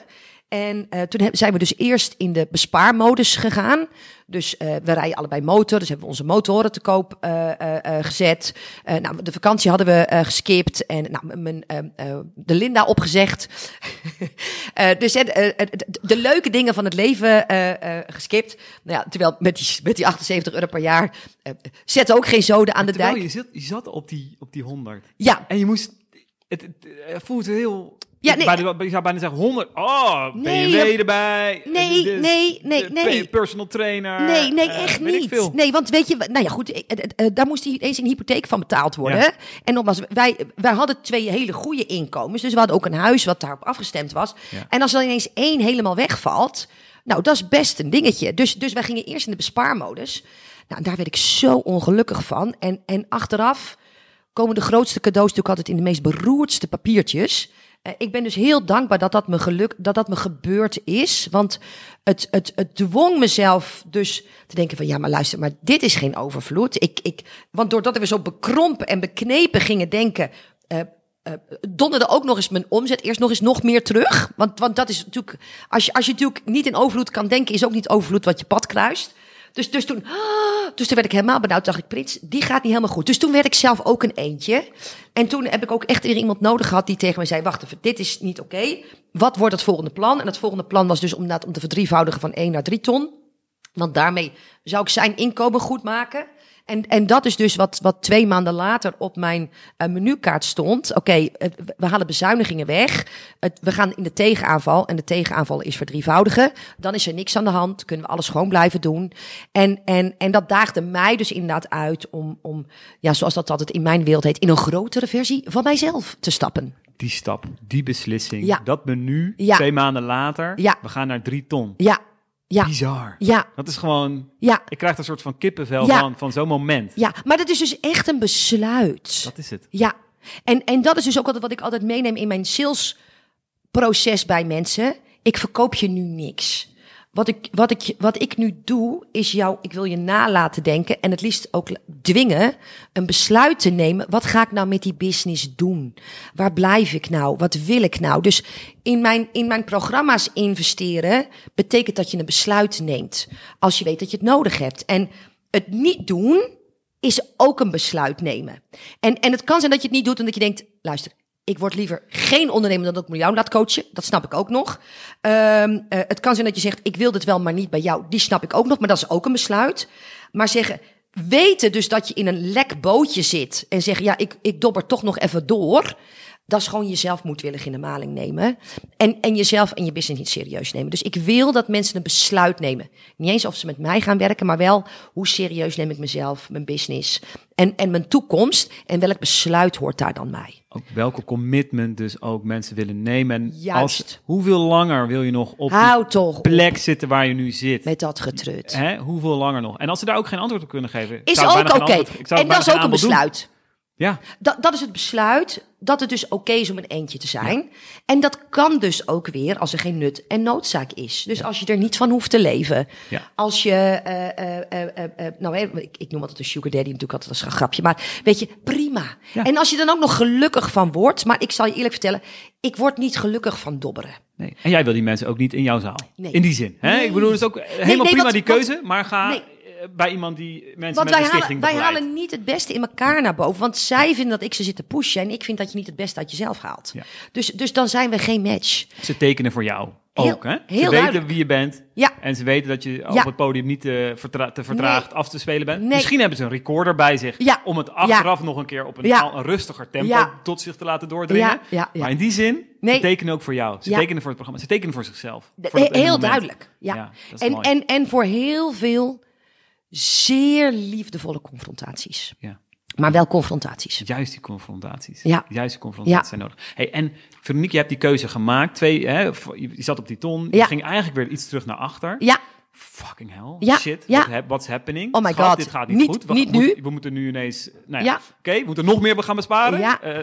En uh, toen zijn we dus eerst in de bespaarmodus gegaan. Dus uh, we rijden allebei motor. Dus hebben we onze motoren te koop uh, uh, uh, gezet. Uh, nou, de vakantie hadden we uh, geskipt. En nou, mijn, uh, uh, de Linda opgezegd. uh, dus uh, uh, de, de leuke dingen van het leven uh, uh, geskipt. Nou ja, terwijl met die, met die achtenzeventig euro per jaar... Uh, zet ook geen zoden aan de dijk. Je zat, je zat op die, op die honderd. Ja. En je moest... Het, het voelt heel... Ja, nee. Bij de, ik zou bijna zeggen honderd. Oh, nee, B M W erbij. Nee, dus, nee, nee, nee. Personal trainer. Nee, nee, echt uh, niet. Nee, want weet je, nou ja, goed, daar moest eens een hypotheek van betaald worden. Ja. En nogmaals, wij, wij hadden twee hele goede inkomens. Dus we hadden ook een huis wat daarop afgestemd was. Ja. En als er dan ineens één helemaal wegvalt, nou, dat is best een dingetje. Dus, dus wij gingen eerst in de bespaarmodus. Nou, daar werd ik zo ongelukkig van. En, en achteraf komen de grootste cadeaus natuurlijk altijd in de meest beroerdste papiertjes. Ik ben dus heel dankbaar dat dat me geluk, dat dat me gebeurd is. Want het, het, het dwong mezelf dus te denken van... ja, maar luister, maar dit is geen overvloed. Ik, ik, want doordat we zo bekrompen en beknepen gingen denken... Uh, uh, donderde ook nog eens mijn omzet eerst nog eens nog meer terug. Want, want dat is natuurlijk... Als je, als je natuurlijk niet in overvloed kan denken... is ook niet overvloed wat je pad kruist. Dus, dus, toen, dus toen werd ik helemaal benauwd. Dacht ik, Prins, die gaat niet helemaal goed. Dus toen werd ik zelf ook een eentje. En toen heb ik ook echt weer iemand nodig gehad die tegen mij zei... wacht even, dit is niet oké. Okay. Wat wordt het volgende plan? En het volgende plan was dus om, om te verdrievoudigen van één naar drie ton. Want daarmee zou ik zijn inkomen goed maken. En, en dat is dus wat, wat twee maanden later op mijn uh, menukaart stond. Oké, okay, uh, we halen bezuinigingen weg. Uh, we gaan in de tegenaanval. En de tegenaanval is verdrievoudigen. Dan is er niks aan de hand. Kunnen we alles gewoon blijven doen. En, en, en dat daagde mij dus inderdaad uit om, om, ja, zoals dat altijd in mijn wereld heet... in een grotere versie van mijzelf te stappen. Die stap, die beslissing. Ja. Dat menu, ja. twee maanden later. Ja. We gaan naar drie ton. Ja. Ja. Bizar. Ja. Dat is gewoon... Ja. Ik krijg een soort van kippenvel ja. van, van zo'n moment. Ja, maar dat is dus echt een besluit. Dat is het. Ja. En, en dat is dus ook altijd wat ik altijd meeneem in mijn salesproces bij mensen. Ik verkoop je nu niks. Wat ik, wat ik, wat ik nu doe, is jou... Ik wil je nalaten denken en het liefst ook dwingen een besluit te nemen. Wat ga ik nou met die business doen? Waar blijf ik nou? Wat wil ik nou? Dus in mijn, in mijn programma's investeren betekent dat je een besluit neemt. Als je weet dat je het nodig hebt. En het niet doen is ook een besluit nemen. En, en het kan zijn dat je het niet doet omdat je denkt... Luister, Ik word liever geen ondernemer dan dat ik me jou laat coachen. Dat snap ik ook nog. Um, uh, het kan zijn dat je zegt, ik wil dit wel, maar niet bij jou. Die snap ik ook nog, maar dat is ook een besluit. Maar zeggen, weten dus dat je in een lek bootje zit. En zeggen, ja, ik, ik dobber toch nog even door. Dat is gewoon jezelf moedwillig in de maling nemen. En, en jezelf en je business niet serieus nemen. Dus ik wil dat mensen een besluit nemen. Niet eens of ze met mij gaan werken, maar wel hoe serieus neem ik mezelf, mijn business en, en mijn toekomst. En welk besluit hoort daar dan bij? Ook welke commitment dus ook mensen willen nemen. En juist. Als, hoeveel langer wil je nog op Houd die plek op. zitten waar je nu zit? Met dat getrut. Hè? Hoeveel langer nog? En als ze daar ook geen antwoord op kunnen geven. Is ook oké. Okay. En dat is ook een besluit. Doen. Ja. Dat, dat is het besluit dat het dus oké okay is om een eentje te zijn. Ja. En dat kan dus ook weer als er geen nut en noodzaak is. Dus ja. als je er niet van hoeft te leven. Ja. Als je, uh, uh, uh, uh, nou ik, ik noem altijd een sugar daddy natuurlijk altijd als een grapje. Maar weet je, prima. Ja. En als je dan ook nog gelukkig van wordt. Maar ik zal je eerlijk vertellen, ik word niet gelukkig van dobberen. Nee. En jij wil die mensen ook niet in jouw zaal. Nee. In die zin. Hè? Nee. Ik bedoel, het is ook helemaal nee, nee, prima wat, die keuze, wat, maar ga... Nee. Bij iemand die mensen want met een stichting begeleidt. Wij halen niet het beste in elkaar naar boven. Want zij vinden dat ik ze zit te pushen. En ik vind dat je niet het beste uit jezelf haalt. Ja. Dus, dus dan zijn we geen match. Ze tekenen voor jou ook. Heel, hè? Heel ze weten duidelijk. Wie je bent. Ja. En ze weten dat je ja. op het podium niet te, vertra- te vertraagd nee. af te spelen bent. Nee. Misschien hebben ze een recorder bij zich. Ja. Om het achteraf ja. nog een keer op een, ja. een rustiger tempo ja. tot zich te laten doordringen. Ja. Ja. Ja. Maar in die zin... Nee. Ze tekenen ook voor jou. Ze ja. tekenen voor het programma. Ze tekenen voor zichzelf. Voor heel heel duidelijk. Ja. Ja, en, en, en voor heel veel... Zeer liefdevolle confrontaties. Ja. Maar wel confrontaties. Juist die confrontaties. Ja. Juist die confrontaties ja. zijn nodig. Hey, en Veronique, je hebt die keuze gemaakt. Twee, hè, je zat op die ton. Je ja. ging eigenlijk weer iets terug naar achter. Ja. Fucking hell. Ja. Shit. Ja. What, what's happening? Oh my Schat, god. Dit gaat niet, niet goed. We, niet moet, nu. we moeten nu ineens... Nou ja. ja. Oké, okay, we moeten nog meer gaan besparen. Ja. Uh,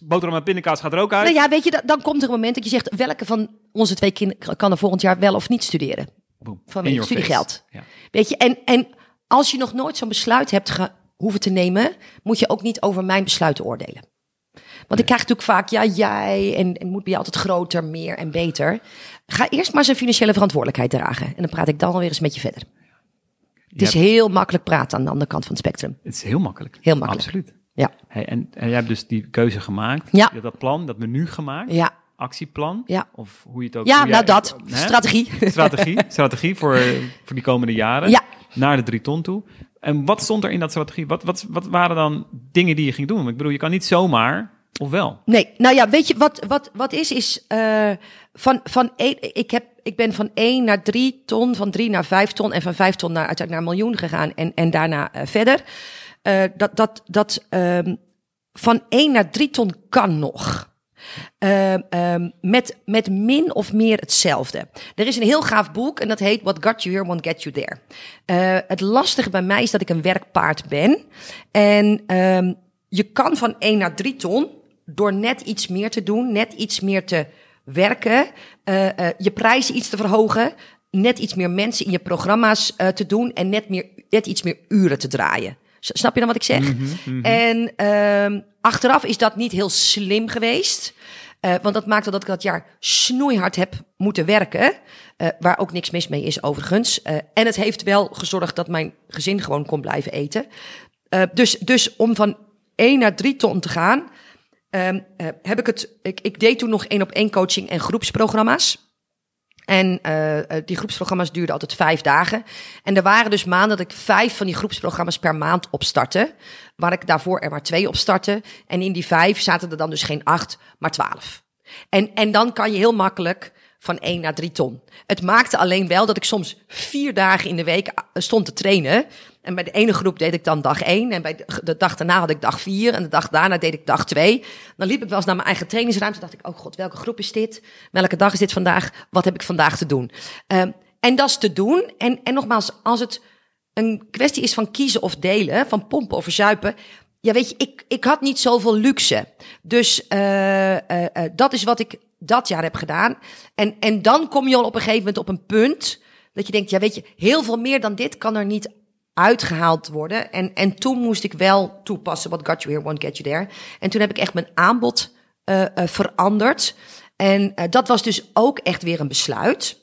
boterham en pindakaas gaat er ook uit. Nou ja, weet je, dan komt er een moment dat je zegt... Welke van onze twee kinderen kan er volgend jaar wel of niet studeren? Boom. Vanwege studiegeld. Ja. Weet je, en, en als je nog nooit zo'n besluit hebt ge- hoeven te nemen, moet je ook niet over mijn besluiten oordelen. Want nee. ik krijg natuurlijk vaak, ja, jij en, en moet bij je altijd groter, meer en beter. Ga eerst maar zijn financiële verantwoordelijkheid dragen. En dan praat ik dan alweer eens met je verder. Het je is hebt... heel makkelijk praten aan de andere kant van het spectrum. Het is heel makkelijk. Heel makkelijk. Absoluut. Ja. Hey, en, en jij hebt dus die keuze gemaakt. Ja. Je hebt dat plan, dat menu gemaakt. Ja. Actieplan, ja. of hoe je het ook... Ja, nou jij, dat, hè? strategie. Strategie, strategie voor, voor die komende jaren, ja. naar de drie ton toe. En wat stond er in dat strategie? Wat, wat, wat waren dan dingen die je ging doen? Ik bedoel, je kan niet zomaar, of wel? Nee, nou ja, weet je, wat, wat, wat is, is uh, van, van één, ik, heb, ik ben van één naar drie ton, van drie naar vijf ton... en van vijf ton naar, uiteindelijk naar een miljoen gegaan en, en daarna uh, verder. Uh, dat dat, dat um, van één naar drie ton kan nog... Uh, um, met, met min of meer hetzelfde. Er is een heel gaaf boek en dat heet What Got You Here Won't Get You There. Uh, het lastige bij mij is dat ik een werkpaard ben. En um, je kan van één naar drie ton door net iets meer te doen, net iets meer te werken, uh, uh, je prijzen iets te verhogen, net iets meer mensen in je programma's uh, te doen en net, meer, net iets meer uren te draaien. Snap je dan wat ik zeg? Mm-hmm, mm-hmm. En uh, achteraf is dat niet heel slim geweest. Uh, want dat maakt dat ik dat jaar snoeihard heb moeten werken. Uh, waar ook niks mis mee is overigens. Uh, en het heeft wel gezorgd dat mijn gezin gewoon kon blijven eten. Uh, dus, dus om van één naar drie ton te gaan... Um, uh, heb ik het... Ik, ik deed toen nog één op één coaching en groepsprogramma's. En uh, die groepsprogramma's duurden altijd vijf dagen. En er waren dus maanden dat ik vijf van die groepsprogramma's per maand opstartte. Waar ik daarvoor er maar twee opstartte. En in die vijf zaten er dan dus geen acht, maar twaalf. En, en dan kan je heel makkelijk van één naar drie ton. Het maakte alleen wel dat ik soms vier dagen in de week stond te trainen. En bij de ene groep deed ik dan dag één. En bij de, de dag daarna had ik dag vier. En de dag daarna deed ik dag twee. Dan liep ik wel eens naar mijn eigen trainingsruimte. Dacht ik, oh god, welke groep is dit? Welke dag is dit vandaag? Wat heb ik vandaag te doen? Um, en dat is te doen. En, en nogmaals, als het een kwestie is van kiezen of delen. Van pompen of verzuipen. Ja, weet je, ik, ik had niet zoveel luxe. Dus uh, uh, uh, dat is wat ik dat jaar heb gedaan. En, en dan kom je al op een gegeven moment op een punt. Dat je denkt, ja weet je, heel veel meer dan dit kan er niet uitgehaald worden. En, en toen moest ik wel toepassen. What got you here, won't get you there. En toen heb ik echt mijn aanbod uh, uh, veranderd. En uh, dat was dus ook echt weer een besluit.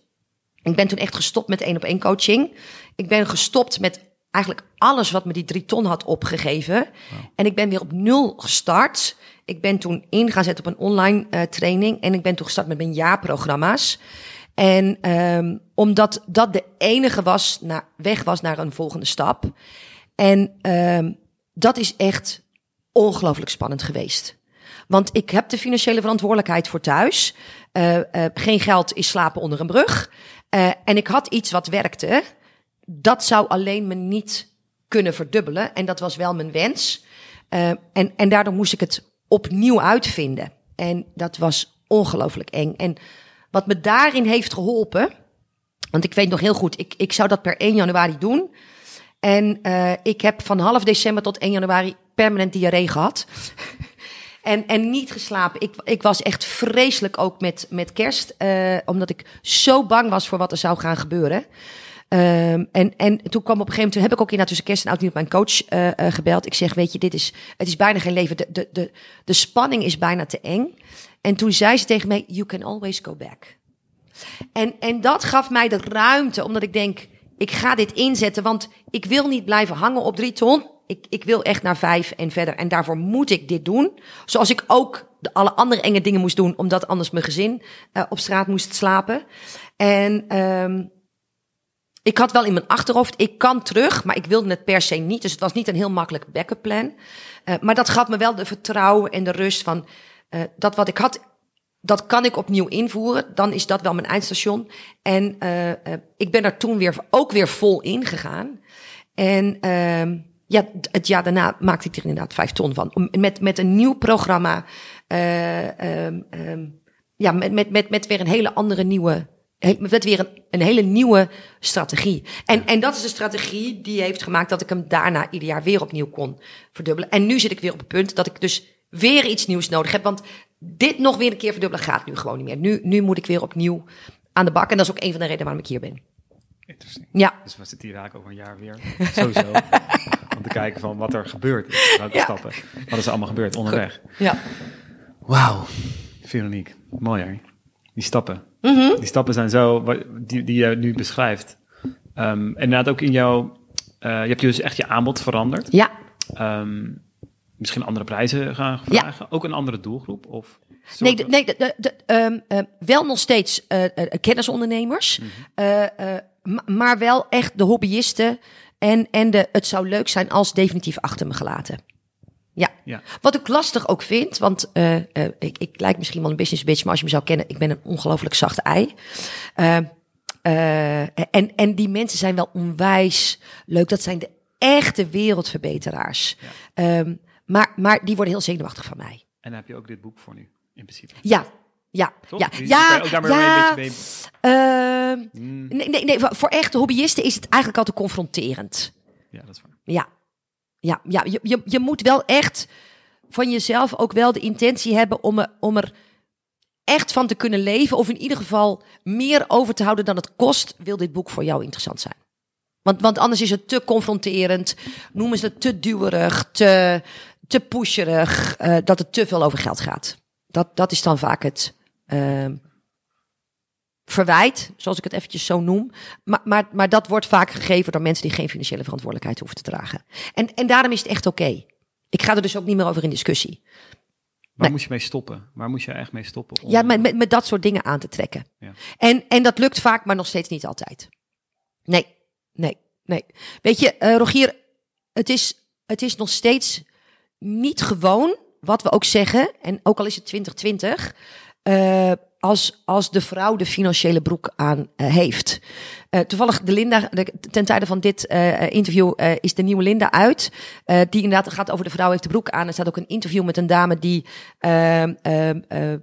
Ik ben toen echt gestopt met één op één coaching. Ik ben gestopt met eigenlijk alles wat me die drie ton had opgegeven. Wow. En ik ben weer op nul gestart. Ik ben toen ingezet op een online uh, training. En ik ben toen gestart met mijn jaarprogramma's. En um, omdat dat de enige was na, weg was naar een volgende stap. En um, dat is echt ongelooflijk spannend geweest. Want ik heb de financiële verantwoordelijkheid voor thuis. Uh, uh, geen geld is slapen onder een brug. Uh, en ik had iets wat werkte. Dat zou alleen me niet kunnen verdubbelen. En dat was wel mijn wens. Uh, en, en daardoor moest ik het opnieuw uitvinden. En dat was ongelooflijk eng. En wat me daarin heeft geholpen... want ik weet nog heel goed... ik, ik zou dat per één januari doen. En uh, ik heb van half december tot één januari... permanent diarree gehad... En, en niet geslapen. Ik, ik was echt vreselijk ook met, met kerst. Uh, omdat ik zo bang was voor wat er zou gaan gebeuren. Um, en, en toen kwam op een gegeven moment... heb ik ook inderdaad tussen kerst en oud nieuw mijn coach uh, uh, gebeld. Ik zeg, weet je, dit is, het is bijna geen leven. De, de, de, de spanning is bijna te eng. En toen zei ze tegen mij, you can always go back. En, en dat gaf mij de ruimte. Omdat ik denk, ik ga dit inzetten. Want ik wil niet blijven hangen op drie ton. Ik, ik wil echt naar vijf en verder. En daarvoor moet ik dit doen. Zoals ik ook de, alle andere enge dingen moest doen. Omdat anders mijn gezin uh, op straat moest slapen. En um, ik had wel in mijn achterhoofd. Ik kan terug, maar ik wilde het per se niet. Dus het was niet een heel makkelijk backup plan. Uh, maar dat gaf me wel de vertrouwen en de rust van... Uh, dat wat ik had, dat kan ik opnieuw invoeren. Dan is dat wel mijn eindstation. En uh, uh, ik ben er toen weer, ook weer vol in gegaan. En... Uh, Ja, het jaar daarna maakte ik er inderdaad vijf ton van. Met, met een nieuw programma. Uh, um, um, ja, met, met, met, met weer een hele andere nieuwe... Met weer een, een hele nieuwe strategie. En, en dat is de strategie die heeft gemaakt... dat ik hem daarna ieder jaar weer opnieuw kon verdubbelen. En nu zit ik weer op het punt dat ik dus weer iets nieuws nodig heb. Want dit nog weer een keer verdubbelen gaat nu gewoon niet meer. Nu, nu moet ik weer opnieuw aan de bak. En dat is ook een van de redenen waarom ik hier ben. Interessant. Ja. Dus we zitten hier eigenlijk over een jaar weer. Sowieso. Om te kijken van wat er gebeurd is. Welke ja. stappen. Wat is er allemaal gebeurd onderweg. Ja. Wauw. Veronique. Mooi hè. Die stappen. Mm-hmm. Die stappen zijn zo, die, die je nu beschrijft. Um, inderdaad ook in jouw, uh, je hebt dus echt je aanbod veranderd. Ja. Um, misschien andere prijzen gaan vragen. Ja. Ook een andere doelgroep of... Nee, de, nee de, de, de, um, uh, wel nog steeds uh, uh, kennisondernemers, mm-hmm. uh, uh, ma- maar wel echt de hobbyisten en, en de, het zou leuk zijn als definitief achter me gelaten. Ja, ja. Wat ik lastig ook vind, want uh, uh, ik, ik lijk misschien wel een business bitch, maar als je me zou kennen, ik ben een ongelooflijk zacht ei. Uh, uh, en, en die mensen zijn wel onwijs leuk, dat zijn de echte wereldverbeteraars. Ja. Um, maar, maar die worden heel zenuwachtig van mij. En dan heb je ook dit boek voor nu? In principe. Ja, ja, Toch? ja, dus ja, ook daar ja. Een beetje mee... uh, mm. nee, nee, nee, voor echte hobbyisten is het eigenlijk altijd confronterend. Ja, dat is waar. Ja, ja, ja. Je, je, je moet wel echt van jezelf ook wel de intentie hebben om, om er echt van te kunnen leven, of in ieder geval meer over te houden dan het kost. Wil dit boek voor jou interessant zijn? Want, want anders is het te confronterend, noemen ze het te duwerig, te, te pusherig, uh, dat het te veel over geld gaat. Dat, dat is dan vaak het uh, verwijt, zoals ik het eventjes zo noem. Maar, maar, maar dat wordt vaak gegeven door mensen die geen financiële verantwoordelijkheid hoeven te dragen. En, en daarom is het echt oké. Okay. Ik ga er dus ook niet meer over in discussie. Waar nee. moest je mee stoppen? Waar moest je echt mee stoppen? Om... Ja, met, met, met dat soort dingen aan te trekken. Ja. En, en dat lukt vaak, maar nog steeds niet altijd. Nee, nee, nee. Weet je, uh, Rogier, het is, het is nog steeds niet gewoon... Wat we ook zeggen, en ook al is het twintig twintig, uh, als, als de vrouw de financiële broek aan uh, heeft. Uh, toevallig de Linda, de, ten tijde van dit uh, interview uh, is de nieuwe Linda uit. Uh, die inderdaad gaat over de vrouw heeft de broek aan. Er staat ook een interview met een dame die uh, uh, uh,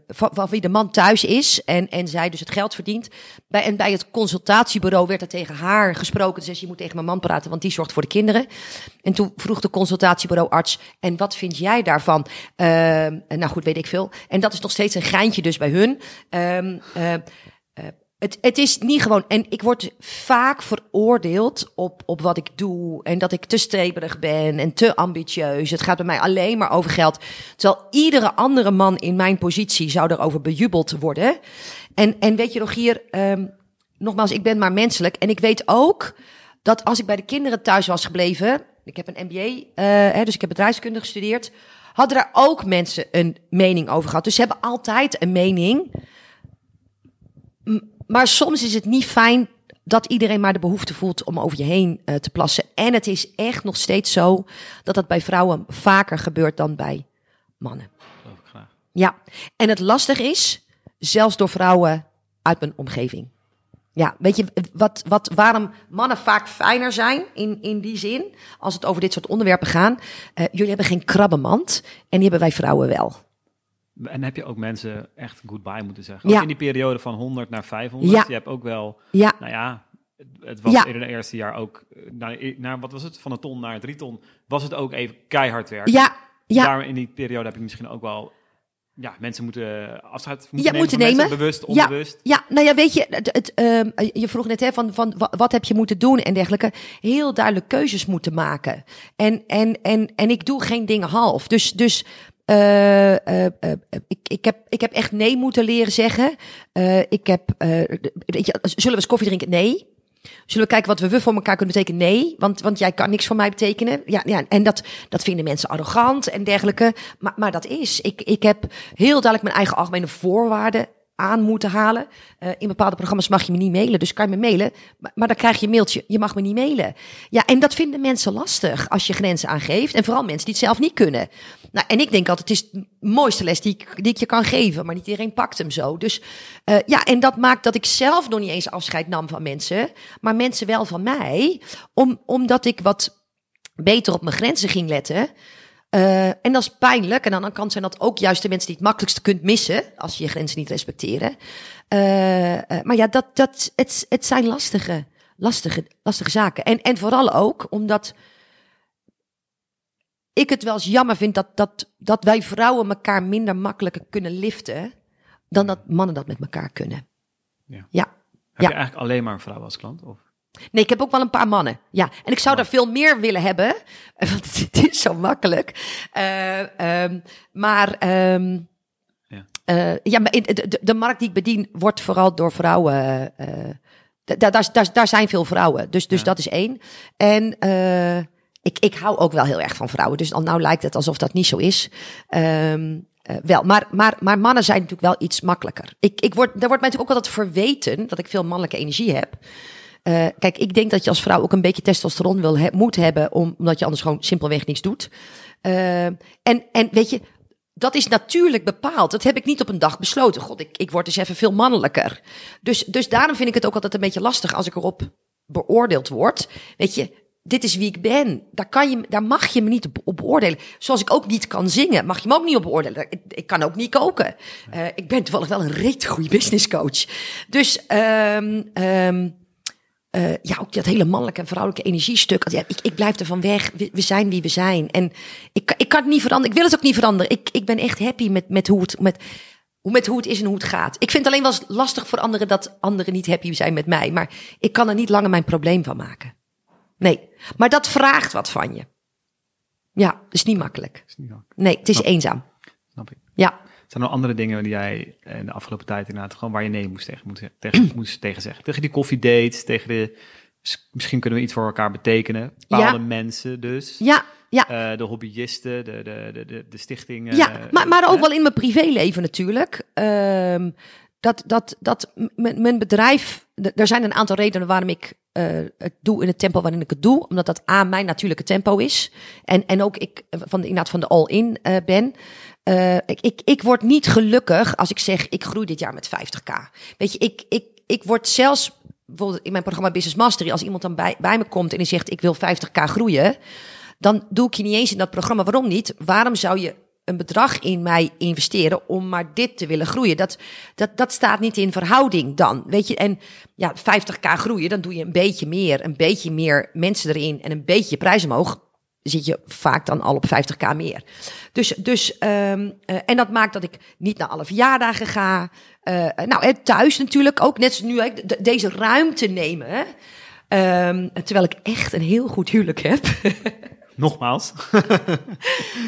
van, van wie de man thuis is. En, en zij dus het geld verdient. Bij, en bij het consultatiebureau werd er tegen haar gesproken. Ze zei, je moet tegen mijn man praten, want die zorgt voor de kinderen. En toen vroeg de consultatiebureauarts, en wat vind jij daarvan? Uh, nou goed, weet ik veel. En dat is nog steeds een geintje dus bij hun. Um, uh, Het, het is niet gewoon... En ik word vaak veroordeeld op, op wat ik doe. En dat ik te streberig ben en te ambitieus. Het gaat bij mij alleen maar over geld. Terwijl iedere andere man in mijn positie zou daarover bejubeld worden. En, en weet je, Rogier... Um, nogmaals, ik ben maar menselijk. En ik weet ook dat als ik bij de kinderen thuis was gebleven... Ik heb een M B A, uh, hè, dus ik heb bedrijfskunde gestudeerd... hadden daar ook mensen een mening over gehad. Dus ze hebben altijd een mening. Maar soms is het niet fijn dat iedereen maar de behoefte voelt om over je heen uh, te plassen. En het is echt nog steeds zo dat dat bij vrouwen vaker gebeurt dan bij mannen. Dat ik graag. Ja, en het lastig is, zelfs door vrouwen uit mijn omgeving. Ja, weet je, wat, wat, waarom mannen vaak fijner zijn in, in die zin, als het over dit soort onderwerpen gaan. Uh, jullie hebben geen krabbenmand en die hebben wij vrouwen wel. En heb je ook mensen echt goodbye moeten zeggen? Ja. Ook in die periode van honderd naar vijfhonderd. Ja. Je hebt ook wel, ja. nou ja, het was ja. in het eerste jaar ook, nou, nou, wat was het, van een ton naar drie ton, was het ook even keihard werken. Ja. Ja. Daarom in die periode heb je misschien ook wel... Ja, mensen moeten afscheid moeten ja, nemen, moeten nemen. bewust, onbewust. Ja, ja, nou ja, weet je, het, het, uh, je vroeg net hè, van, van wat heb je moeten doen en dergelijke. Heel duidelijk keuzes moeten maken. En, en, en, en ik doe geen dingen half. Dus, dus uh, uh, uh, ik, ik, heb, ik heb echt nee moeten leren zeggen. Uh, ik heb, uh, weet je, zullen we eens koffie drinken? Nee. Zullen we kijken wat we, we voor elkaar kunnen betekenen? Nee, want, want jij kan niks voor mij betekenen. Ja, ja, en dat, dat vinden mensen arrogant en dergelijke. Maar, maar dat is, ik, ik heb heel duidelijk mijn eigen algemene voorwaarden aan moeten halen. Uh, in bepaalde programma's mag je me niet mailen, dus kan je me mailen. Maar, maar dan krijg je een mailtje, je mag me niet mailen. Ja, en dat vinden mensen lastig als je grenzen aangeeft. En vooral mensen die het zelf niet kunnen. Nou, en ik denk altijd, het is de mooiste les die ik, die ik je kan geven. Maar niet iedereen pakt hem zo. Dus uh, ja, en dat maakt dat ik zelf nog niet eens afscheid nam van mensen. Maar mensen wel van mij. Om, omdat ik wat beter op mijn grenzen ging letten. Uh, en dat is pijnlijk. En aan de andere kant zijn dat ook juist de mensen die het makkelijkst kunt missen. Als je je grenzen niet respecteren. Uh, uh, maar ja, dat, dat, het, het zijn lastige, lastige, lastige zaken. En, en vooral ook omdat ik het wel eens jammer vind dat, dat, dat wij vrouwen elkaar minder makkelijk kunnen liften. Dan dat mannen dat met elkaar kunnen. Ja. Ja. Heb ja. je eigenlijk alleen maar een vrouw als klant? Of? Nee, ik heb ook wel een paar mannen. Ja, en ik zou daar veel meer willen hebben. Want het is zo makkelijk. Uh, um, maar um, ja. Uh, ja, maar de, de markt die ik bedien wordt vooral door vrouwen. Uh, daar, daar, daar, daar zijn veel vrouwen. Dus, dus ja. dat is één. En uh, ik, ik hou ook wel heel erg van vrouwen. Dus al nou lijkt het alsof dat niet zo is. Um, Uh, wel, maar, maar, maar mannen zijn natuurlijk wel iets makkelijker. Ik, ik word, daar wordt mij natuurlijk ook altijd verweten dat ik veel mannelijke energie heb. Uh, kijk, ik denk dat je als vrouw ook een beetje testosteron wil, he, moet hebben, om, omdat je anders gewoon simpelweg niks doet. Uh, en, en weet je, dat is natuurlijk bepaald. Dat heb ik niet op een dag besloten. God, ik, ik word dus even veel mannelijker. Dus, dus daarom vind ik het ook altijd een beetje lastig als ik erop beoordeeld word. Weet je... Dit is wie ik ben. Daar, kan je, daar mag je me niet op beoordelen. Zoals ik ook niet kan zingen, mag je me ook niet op beoordelen. Ik, ik kan ook niet koken. Uh, ik ben toevallig wel een reet goede businesscoach. Dus um, um, uh, ja, ook dat hele mannelijke en vrouwelijke energiestuk. Ja, ik, ik blijf ervan weg. We, we zijn wie we zijn. En ik, ik kan het niet veranderen. Ik wil het ook niet veranderen. Ik, ik ben echt happy met, met, hoe het, met, met hoe het is en hoe het gaat. Ik vind het alleen wel eens lastig voor anderen dat anderen niet happy zijn met mij. Maar ik kan er niet langer mijn probleem van maken. Nee, maar dat vraagt wat van je. Ja, dat is niet makkelijk. Is niet makkelijk. Nee, het is Snap. eenzaam. Snap ik. Ja. Zijn er andere dingen die jij in de afgelopen tijd inderdaad gewoon waar je nee moest tegen, moest, tegen, moest tegen zeggen? Tegen die koffiedates, tegen de... Misschien kunnen we iets voor elkaar betekenen. Bepaalde ja. mensen dus. Ja, ja. Uh, de hobbyisten, de, de, de, de stichtingen. Ja, maar, maar ook hè? wel in mijn privéleven natuurlijk. Uh, dat dat, dat m- mijn bedrijf... D- er zijn een aantal redenen waarom ik... Uh, het doe in het tempo waarin ik het doe. Omdat dat A, mijn natuurlijke tempo is. En, en ook ik van de, inderdaad van de all-in uh, ben. Uh, ik, ik, ik word niet gelukkig als ik zeg... ik groei dit jaar met vijftig k. Weet je, ik, ik, ik word zelfs... bijvoorbeeld in mijn programma Business Mastery... als iemand dan bij, bij me komt en die zegt... ik wil vijftig k groeien... dan doe ik je niet eens in dat programma. Waarom niet? Waarom zou je een bedrag in mij investeren... om maar dit te willen groeien? Dat, dat, dat staat niet in verhouding dan. Weet je, en... Ja, vijftig k groeien, dan doe je een beetje meer, een beetje meer mensen erin en een beetje prijs omhoog. Zit je vaak dan al op vijftig k meer. Dus, dus um, uh, en dat maakt dat ik niet naar alle verjaardagen ga. Uh, nou, thuis natuurlijk ook, net zoals nu, de, deze ruimte nemen. Um, terwijl ik echt een heel goed huwelijk heb. Nogmaals.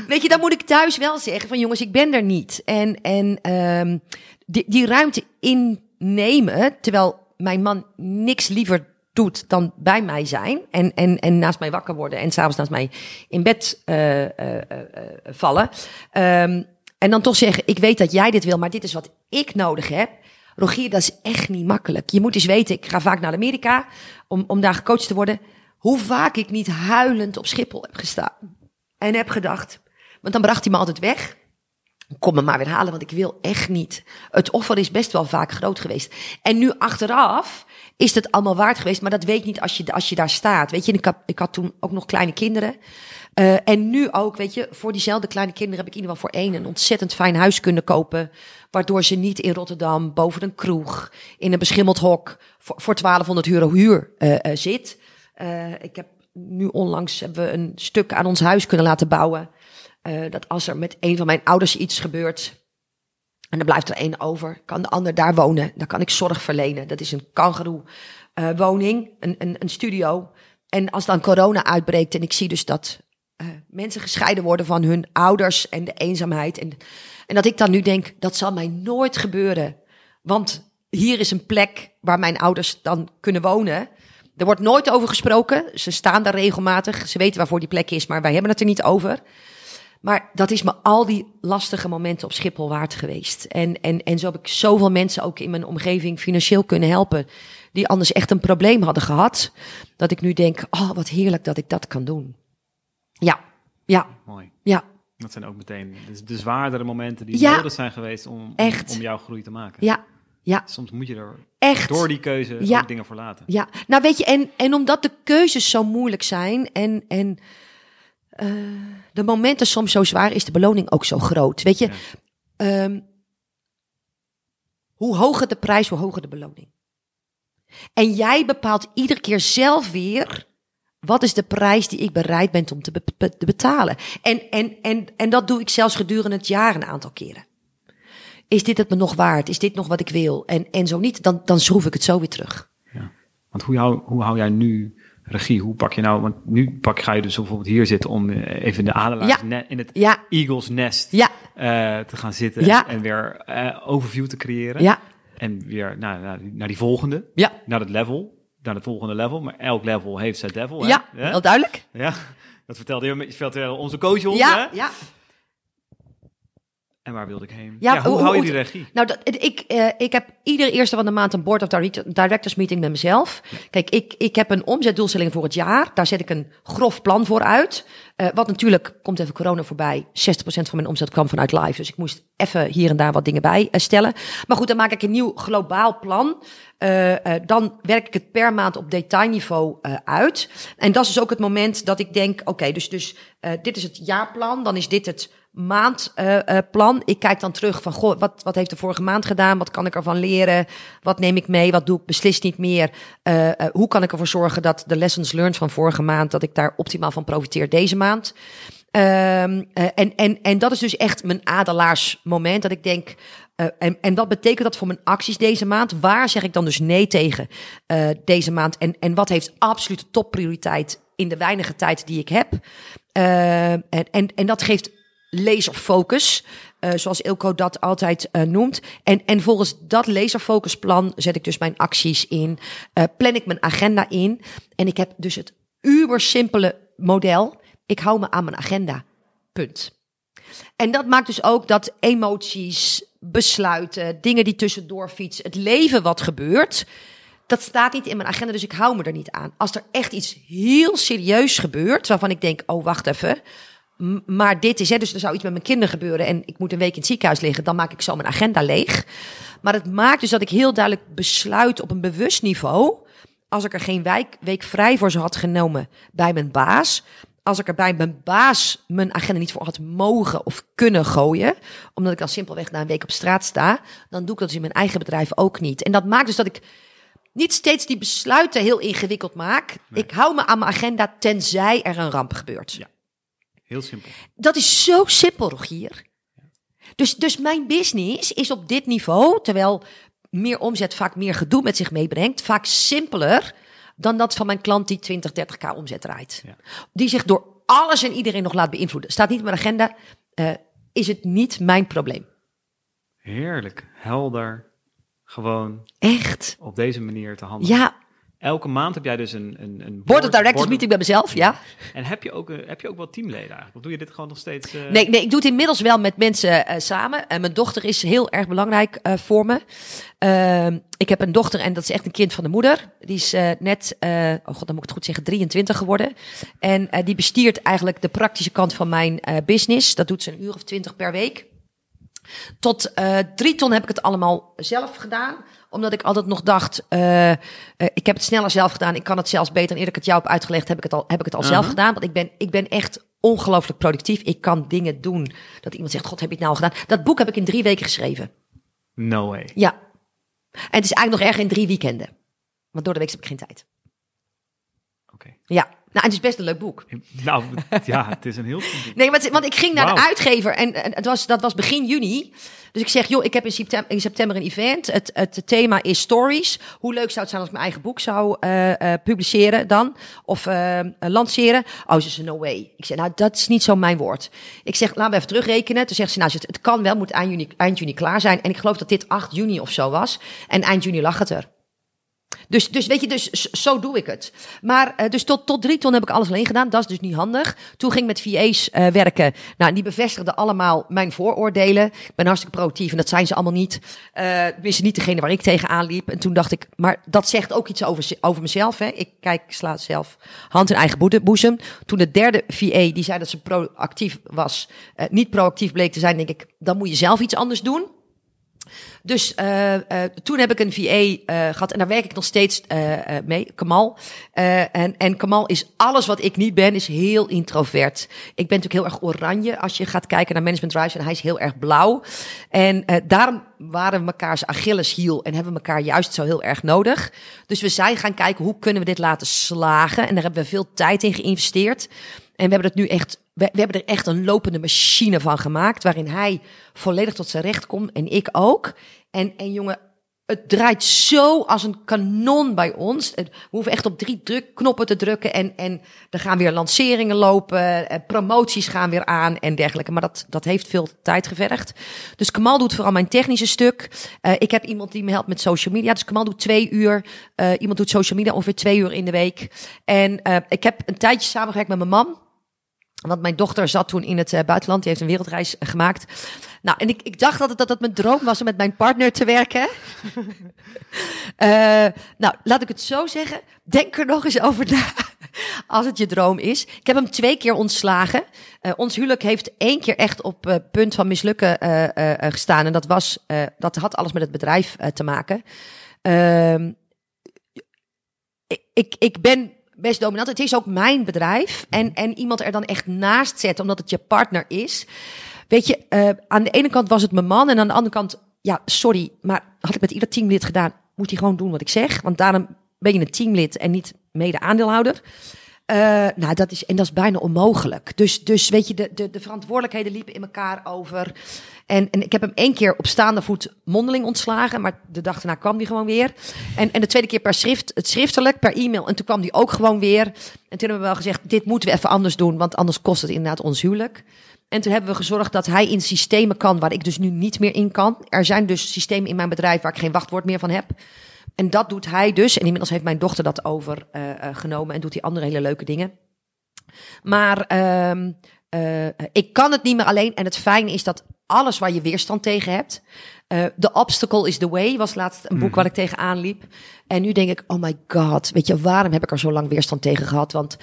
Weet je, dan moet ik thuis wel zeggen van jongens, ik ben er niet. En, en um, die, die ruimte innemen, terwijl... mijn man niks liever doet dan bij mij zijn en, en, en naast mij wakker worden en s'avonds naast mij in bed uh, uh, uh, vallen. Um, en dan toch zeggen, ik weet dat jij dit wil, maar dit is wat ik nodig heb. Rogier, dat is echt niet makkelijk. Je moet eens weten, ik ga vaak naar Amerika om, om daar gecoacht te worden. Hoe vaak ik niet huilend op Schiphol heb gestaan en heb gedacht, want dan bracht hij me altijd weg. Kom me maar weer halen, want ik wil echt niet. Het offer is best wel vaak groot geweest. En nu achteraf is het allemaal waard geweest, maar dat weet niet als je, als je daar staat. Weet je, ik had, ik had toen ook nog kleine kinderen. Uh, en nu ook, weet je, voor diezelfde kleine kinderen heb ik in ieder geval voor één een ontzettend fijn huis kunnen kopen. Waardoor ze niet in Rotterdam, boven een kroeg, in een beschimmeld hok voor, voor twaalfhonderd euro huur uh, uh, zit. Uh, ik heb nu onlangs hebben we een stuk aan ons huis kunnen laten bouwen. Uh, dat als er met een van mijn ouders iets gebeurt en dan blijft er één over, kan de ander daar wonen. Dan kan ik zorg verlenen. Dat is een kangeroe uh, woning, een, een, een studio. En als dan corona uitbreekt en ik zie dus dat uh, mensen gescheiden worden van hun ouders en de eenzaamheid. En, en dat ik dan nu denk, dat zal mij nooit gebeuren. Want hier is een plek waar mijn ouders dan kunnen wonen. Er wordt nooit over gesproken. Ze staan daar regelmatig. Ze weten waarvoor die plek is, maar wij hebben het er niet over. Maar dat is me al die lastige momenten op Schiphol waard geweest. En, en, en zo heb ik zoveel mensen ook in mijn omgeving financieel kunnen helpen. Die anders echt een probleem hadden gehad. Dat ik nu denk, oh wat heerlijk dat ik dat kan doen. Ja, ja. Mooi. Ja. Dat zijn ook meteen de, de zwaardere momenten die ja, nodig zijn geweest om, om, om jouw groei te maken. Ja. Ja. Soms moet je er echt door die keuze ja, ook dingen voor laten. Ja, nou weet je, en, en omdat de keuzes zo moeilijk zijn en... en Uh, de momenten soms zo zwaar is de beloning ook zo groot. Weet je, ja. um, hoe hoger de prijs, hoe hoger de beloning. En jij bepaalt iedere keer zelf weer wat is de prijs die ik bereid ben om te, be- be- te betalen. En, en, en, en dat doe ik zelfs gedurende het jaar een aantal keren. Is dit het me nog waard? Is dit nog wat ik wil? En, en zo niet, dan, dan schroef ik het zo weer terug. Ja. Want hoe hou, hoe hou jij nu... regie, hoe pak je nou, want nu pak, ga je dus bijvoorbeeld hier zitten om even in de adelaars, ja, ne- in het ja, Eagles nest ja, uh, te gaan zitten ja, en weer uh, overview te creëren ja, en weer naar, naar, naar die volgende, ja, naar het level, naar het volgende level, maar elk level heeft zijn level. Ja, hè? Heel duidelijk. Ja, dat vertelde je, vertelde onze coach ons. Ja, hè? Ja. En waar wilde ik heen? Ja, ja, hoe, hoe hou je die regie? Nou, dat, ik, uh, ik heb iedere eerste van de maand een board of directors meeting met mezelf. Ja. Kijk, ik, ik heb een omzetdoelstelling voor het jaar. Daar zet ik een grof plan voor uit. Uh, wat natuurlijk, komt even corona voorbij, zestig procent van mijn omzet kwam vanuit live. Dus ik moest even hier en daar wat dingen bij stellen. Maar goed, dan maak ik een nieuw globaal plan. Uh, uh, dan werk ik het per maand op detailniveau uh, uit. En dat is dus ook het moment dat ik denk, oké, okay, dus, dus uh, dit is het jaarplan. Dan is dit het maandplan. Uh, uh, ik kijk dan terug van, goh, wat, wat heeft de vorige maand gedaan? Wat kan ik ervan leren? Wat neem ik mee? Wat doe ik beslist niet meer? Uh, uh, hoe kan ik ervoor zorgen dat de lessons learned van vorige maand, dat ik daar optimaal van profiteer deze maand? Uh, uh, en, en, en dat is dus echt mijn adelaarsmoment, dat ik denk, Uh, en, en wat betekent dat voor mijn acties deze maand? Waar zeg ik dan dus nee tegen uh, deze maand? En, en wat heeft absolute topprioriteit in de weinige tijd die ik heb? Uh, en, en, en dat geeft laserfocus, uh, zoals Ilko dat altijd uh, noemt. En, en volgens dat laserfocusplan zet ik dus mijn acties in. Uh, plan ik mijn agenda in. En ik heb dus het ubersimpele model. Ik hou me aan mijn agenda. Punt. En dat maakt dus ook dat emoties, besluiten, dingen die tussendoor fietsen, het leven wat gebeurt, dat staat niet in mijn agenda, dus ik hou me er niet aan. Als er echt iets heel serieus gebeurt, waarvan ik denk, oh wacht even, m- maar dit is, hè, dus er zou iets met mijn kinderen gebeuren en ik moet een week in het ziekenhuis liggen, dan maak ik zo mijn agenda leeg. Maar het maakt dus dat ik heel duidelijk besluit op een bewust niveau, als ik er geen week, week vrij voor zou had genomen bij mijn baas, als ik er bij mijn baas mijn agenda niet voor had mogen of kunnen gooien, omdat ik dan simpelweg na een week op straat sta, dan doe ik dat dus in mijn eigen bedrijf ook niet. En dat maakt dus dat ik niet steeds die besluiten heel ingewikkeld maak. Nee. Ik hou me aan mijn agenda tenzij er een ramp gebeurt. Ja. Heel simpel. Dat is zo simpel, Rogier. Dus, dus mijn business is op dit niveau, terwijl meer omzet vaak meer gedoe met zich meebrengt, vaak simpeler dan dat van mijn klant die twintig, dertig k omzet draait. Ja. Die zich door alles en iedereen nog laat beïnvloeden. Staat niet op mijn agenda, uh, is het niet mijn probleem. Heerlijk, helder, gewoon echt op deze manier te handelen. Ja. Elke maand heb jij dus een... een, een board, board of directors board... meeting bij mezelf, ja. En heb je ook, heb je ook wel teamleden eigenlijk? Of doe je dit gewoon nog steeds... Uh... Nee, nee, ik doe het inmiddels wel met mensen uh, samen. En mijn dochter is heel erg belangrijk uh, voor me. Uh, ik heb een dochter en dat is echt een kind van de moeder. Die is uh, net, uh, oh god, dan moet ik het goed zeggen, drieëntwintig geworden. En uh, die bestiert eigenlijk de praktische kant van mijn uh, business. Dat doet ze een uur of twintig per week. Tot uh, drie ton heb ik het allemaal zelf gedaan... Omdat ik altijd nog dacht, uh, uh, ik heb het sneller zelf gedaan. Ik kan het zelfs beter. En eerder ik het jou heb uitgelegd, heb ik het al, heb ik het al uh-huh. zelf gedaan. Want ik ben, ik ben echt ongelooflijk productief. Ik kan dingen doen. Dat iemand zegt, god, heb je het nou al gedaan? Dat boek heb ik in drie weken geschreven. No way. Ja. En het is eigenlijk nog erg in drie weekenden. Want door de week heb ik geen tijd. Oké. Okay. Ja. Nou, het is best een leuk boek. Nou, ja, het is een heel... Nee, want, want ik ging naar wow. de uitgever en, en het was, dat was begin juni. Dus ik zeg, joh, ik heb in september, in september een event. Het, het thema is stories. Hoe leuk zou het zijn als ik mijn eigen boek zou uh, uh, publiceren dan? Of uh, uh, lanceren? Oh, ze zei, no way. Ik zeg, nou, dat is niet zo mijn woord. Ik zeg, laten we even terugrekenen. Toen zegt ze, nou, het kan wel, moet eind juni, eind juni klaar zijn. En ik geloof dat dit acht juni of zo was. En eind juni lag het er. Dus, dus weet je, dus zo doe ik het. Maar dus tot, tot drie ton heb ik alles alleen gedaan. Dat is dus niet handig. Toen ging ik met V A's uh, werken. Nou, die bevestigden allemaal mijn vooroordelen. Ik ben hartstikke productief en dat zijn ze allemaal niet. Uh, wisten niet degene waar ik tegenaan liep. En toen dacht ik, maar dat zegt ook iets over, over mezelf. Hè? Ik kijk, sla zelf hand in eigen boezem. Toen de derde V A, die zei dat ze proactief was, uh, niet proactief bleek te zijn, denk ik, dan moet je zelf iets anders doen. Dus uh, uh, toen heb ik een V A uh, gehad en daar werk ik nog steeds uh, uh, mee, Kamal. Uh, en, en Kamal is alles wat ik niet ben, is heel introvert. Ik ben natuurlijk heel erg oranje als je gaat kijken naar Management Drives en hij is heel erg blauw. En uh, daarom waren we mekaars Achilleshiel en hebben we elkaar juist zo heel erg nodig. Dus we zijn gaan kijken hoe kunnen we dit laten slagen en daar hebben we veel tijd in geïnvesteerd. En we hebben het nu echt... We, we hebben er echt een lopende machine van gemaakt... waarin hij volledig tot zijn recht komt en ik ook. En, en jongen, het draait zo als een kanon bij ons. We hoeven echt op drie druk, knoppen te drukken... en, en er gaan weer lanceringen lopen, promoties gaan weer aan en dergelijke. Maar dat, dat heeft veel tijd gevergd. Dus Kamal doet vooral mijn technische stuk. Uh, ik heb iemand die me helpt met social media. Dus Kamal doet twee uur. Uh, iemand doet social media ongeveer twee uur in de week. En uh, ik heb een tijdje samengewerkt met mijn man... Want mijn dochter zat toen in het uh, buitenland. Die heeft een wereldreis uh, gemaakt. Nou, en ik, ik dacht dat het, dat het mijn droom was om met mijn partner te werken. uh, nou, laat ik het zo zeggen. Denk er nog eens over na. Als het je droom is. Ik heb hem twee keer ontslagen. Uh, ons huwelijk heeft één keer echt op uh, punt van mislukken uh, uh, gestaan. En dat, was, uh, dat had alles met het bedrijf uh, te maken. Uh, ik, ik, ik ben... best dominant. Het is ook mijn bedrijf. En, en iemand er dan echt naast zetten, omdat het je partner is. Weet je, uh, aan de ene kant was het mijn man. En aan de andere kant, ja, sorry. Maar had ik met ieder teamlid gedaan, moet hij gewoon doen wat ik zeg. Want daarom ben je een teamlid en niet mede-aandeelhouder. Uh, nou, dat is, en dat is bijna onmogelijk. Dus, dus weet je, de, de, de verantwoordelijkheden liepen in elkaar over. En, en ik heb hem één keer op staande voet mondeling ontslagen. Maar de dag daarna kwam hij gewoon weer. En, en de tweede keer per schrift, het schriftelijk, per e-mail. En toen kwam hij ook gewoon weer. En toen hebben we wel gezegd, dit moeten we even anders doen. Want anders kost het inderdaad ons huwelijk. En toen hebben we gezorgd dat hij in systemen kan waar ik dus nu niet meer in kan. Er zijn dus systemen in mijn bedrijf waar ik geen wachtwoord meer van heb. En dat doet hij dus. En inmiddels heeft mijn dochter dat overgenomen. Uh, uh, en doet die andere hele leuke dingen. Maar uh, uh, ik kan het niet meer alleen. En het fijne is dat alles waar je weerstand tegen hebt. Uh, The Obstacle is the Way was laatst een boek mm. waar ik tegenaan liep. En nu denk ik, oh my god. Weet je, waarom heb ik er zo lang weerstand tegen gehad? Want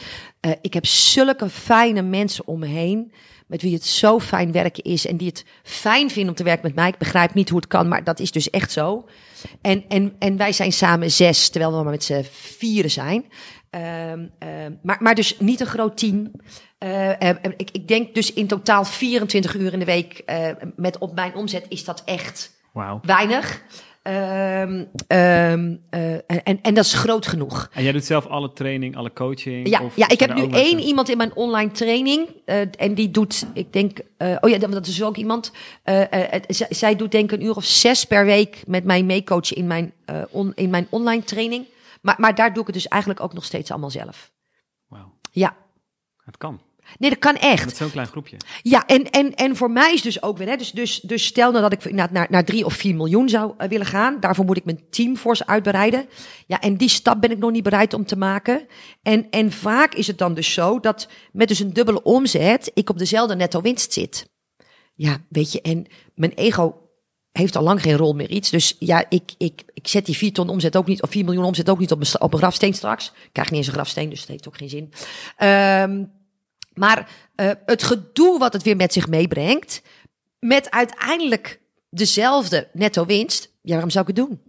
uh, ik heb zulke fijne mensen om me heen. Met wie het zo fijn werken is. En die het fijn vinden om te werken met mij. Ik begrijp niet hoe het kan, maar dat is dus echt zo. En, en, en wij zijn samen zes, terwijl we maar met z'n vieren zijn. Um, um, maar, maar dus niet een groot team. Uh, ik, ik denk dus in totaal vierentwintig uur in de week uh, met op mijn omzet is dat echt wow. weinig. Um, um, uh, en, en dat is groot genoeg. En jij doet zelf alle training, alle coaching? Ja, of ja ik heb nu één te... iemand in mijn online training. Uh, en die doet, ik denk... Uh, oh ja, dat is ook iemand. Uh, uh, z- zij doet denk ik een uur of zes per week met mij meecoachen in mijn, uh, on, in mijn online training. Maar, maar daar doe ik het dus eigenlijk ook nog steeds allemaal zelf. Wauw. Ja. Het kan. Nee, dat kan echt. Met zo'n klein groepje. Ja, en, en, en voor mij is dus ook weer... Hè, dus, dus, dus stel nou dat ik naar, naar, naar drie of vier miljoen zou uh, willen gaan. Daarvoor moet ik mijn team fors uitbreiden. Ja, en die stap ben ik nog niet bereid om te maken. En, en vaak is het dan dus zo dat met dus een dubbele omzet... ik op dezelfde netto winst zit. Ja, weet je, en mijn ego... heeft al lang geen rol meer iets. Dus ja, ik, ik, ik zet die vier ton omzet ook niet... of vier miljoen omzet ook niet op, op een grafsteen straks. Ik krijg niet eens een grafsteen, dus dat heeft ook geen zin. Um, maar uh, het gedoe wat het weer met zich meebrengt... met uiteindelijk dezelfde netto winst... ja, waarom zou ik het doen?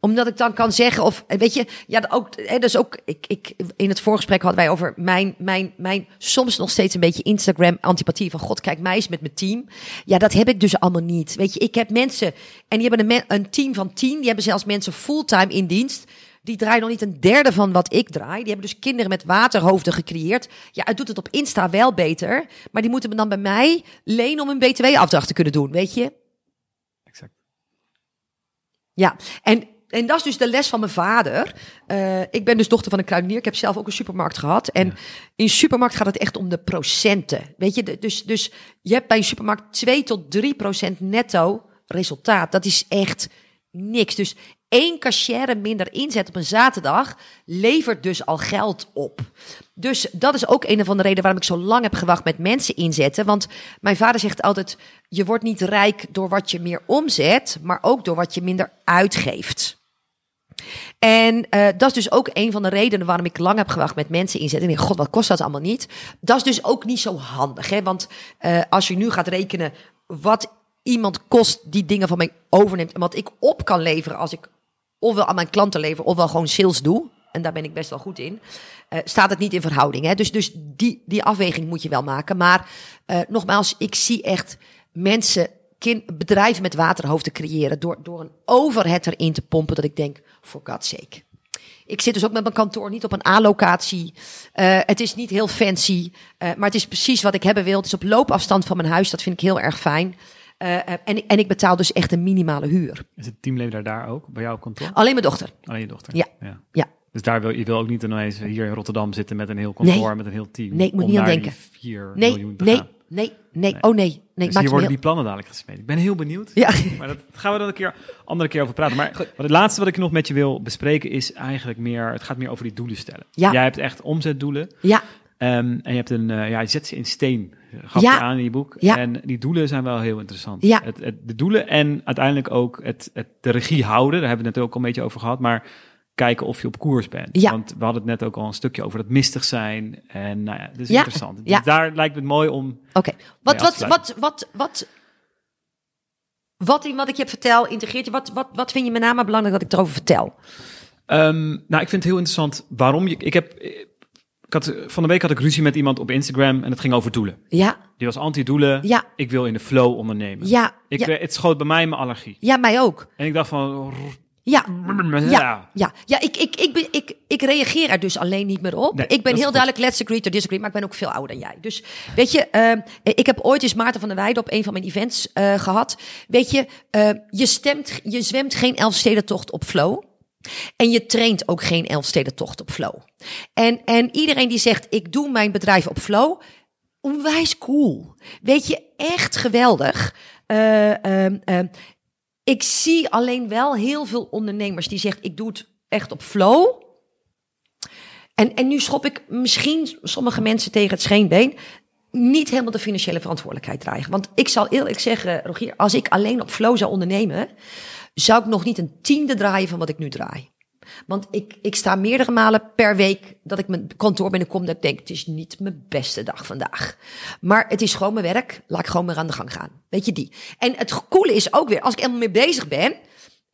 Omdat ik dan kan zeggen... of weet je, ja, ook, hè, dus ook ik, ik, in het voorgesprek hadden wij over... mijn, mijn, mijn soms nog steeds een beetje Instagram-antipathie... van god, kijk mij eens met mijn team. Ja, dat heb ik dus allemaal niet. Weet je, ik heb mensen... en die hebben een, me- een team van tien... die hebben zelfs mensen fulltime in dienst... die draaien nog niet een derde van wat ik draai. Die hebben dus kinderen met waterhoofden gecreëerd. Ja, het doet het op Insta wel beter... maar die moeten me dan bij mij lenen... om een B T W-afdracht te kunnen doen, weet je? Exact. Ja, en... En dat is dus de les van mijn vader. Uh, ik ben dus dochter van een kruidenier. Ik heb zelf ook een supermarkt gehad. En ja. In supermarkt gaat het echt om de procenten. Weet je, dus, dus je hebt bij een supermarkt twee tot drie procent netto resultaat. Dat is echt niks. Dus één cashier minder inzet op een zaterdag levert dus al geld op. Dus dat is ook een van de redenen waarom ik zo lang heb gewacht met mensen inzetten. Want mijn vader zegt altijd, je wordt niet rijk door wat je meer omzet, maar ook door wat je minder uitgeeft. En uh, dat is dus ook een van de redenen waarom ik lang heb gewacht met mensen inzetten. Ik denk, god, wat kost dat allemaal niet? Dat is dus ook niet zo handig, hè? Want uh, als je nu gaat rekenen wat iemand kost die dingen van mij overneemt en wat ik op kan leveren als ik ofwel aan mijn klanten lever ofwel gewoon sales doe, en daar ben ik best wel goed in, uh, staat het niet in verhouding. Hè? Dus, dus die, die afweging moet je wel maken. Maar uh, nogmaals, ik zie echt mensen... Kind, bedrijven met waterhoofden creëren door, door een overhead erin te pompen dat ik denk, for God's sake. Ik zit dus ook met mijn kantoor niet op een A-locatie. Uh, het is niet heel fancy, uh, maar het is precies wat ik hebben wil. Het is op loopafstand van mijn huis, dat vind ik heel erg fijn. Uh, en, en ik betaal dus echt een minimale huur. Is het teamleider daar ook, bij jouw kantoor? Alleen mijn dochter. Alleen je dochter? Ja. ja. ja. Dus daar wil je wil ook niet ineens hier in Rotterdam zitten met een heel kantoor, nee. met een heel team. Nee, ik moet om niet aan denken. vier nee, miljoen te nee. gaan. Nee, nee, nee, oh nee. nee dus maakt hier worden heel... die plannen dadelijk gesmeed. Ik ben heel benieuwd. Ja. Maar daar gaan we dan een keer, andere keer over praten. Maar Goed. Het laatste wat ik nog met je wil bespreken is eigenlijk meer... Het gaat meer over die doelen stellen. Ja. Jij hebt echt omzetdoelen. Ja. Um, en je, hebt een, uh, ja, je zet ze in steen, gaf ja. je aan in je boek. Ja. En die doelen zijn wel heel interessant. Ja. Het, het, de doelen en uiteindelijk ook het, het, de regie houden. Daar hebben we het ook al een beetje over gehad. Maar kijken of je op koers bent. Ja. Want we hadden het net ook al een stukje over dat mistig zijn. En nou ja, dat is ja. interessant. Ja. Dus daar lijkt het mooi om... Oké, okay. wat, wat, wat, wat, wat, wat, wat, wat ik je vertel, integreert je. Wat, wat, wat vind je met name belangrijk dat ik erover vertel? Um, nou, ik vind het heel interessant waarom je... Ik heb... Ik had, van de week had ik ruzie met iemand op Instagram en het ging over doelen. Ja. Die was anti-doelen. Ja. Ik wil in de flow ondernemen. Ja. Ik, ja. Het schoot bij mij mijn allergie. Ja, mij ook. En ik dacht van... Ja, ja, ja, ja ik, ik, ik, ben, ik, ik reageer er dus alleen niet meer op. Nee, ik ben heel duidelijk, let's agree to disagree, maar ik ben ook veel ouder dan jij. Dus weet je, uh, ik heb ooit eens Maarten van der Weijden op een van mijn events uh, gehad. Weet je, uh, je, stemt, je zwemt geen Elfstedentocht op flow. En je traint ook geen Elfstedentocht op flow. En, en iedereen die zegt, ik doe mijn bedrijf op flow, onwijs cool. Weet je, echt geweldig. Uh, uh, uh, Ik zie alleen wel heel veel ondernemers die zeggen, ik doe het echt op flow. En, en nu schop ik misschien sommige mensen tegen het scheenbeen. Niet helemaal de financiële verantwoordelijkheid dragen. Want ik zal eerlijk zeggen, Rogier, als ik alleen op flow zou ondernemen, zou ik nog niet een tiende draaien van wat ik nu draai. Want ik, ik sta meerdere malen per week dat ik mijn kantoor binnenkom dat ik denk, het is niet mijn beste dag vandaag. Maar het is gewoon mijn werk, laat ik gewoon maar aan de gang gaan. Weet je die. En het coole is ook weer, als ik helemaal mee bezig ben,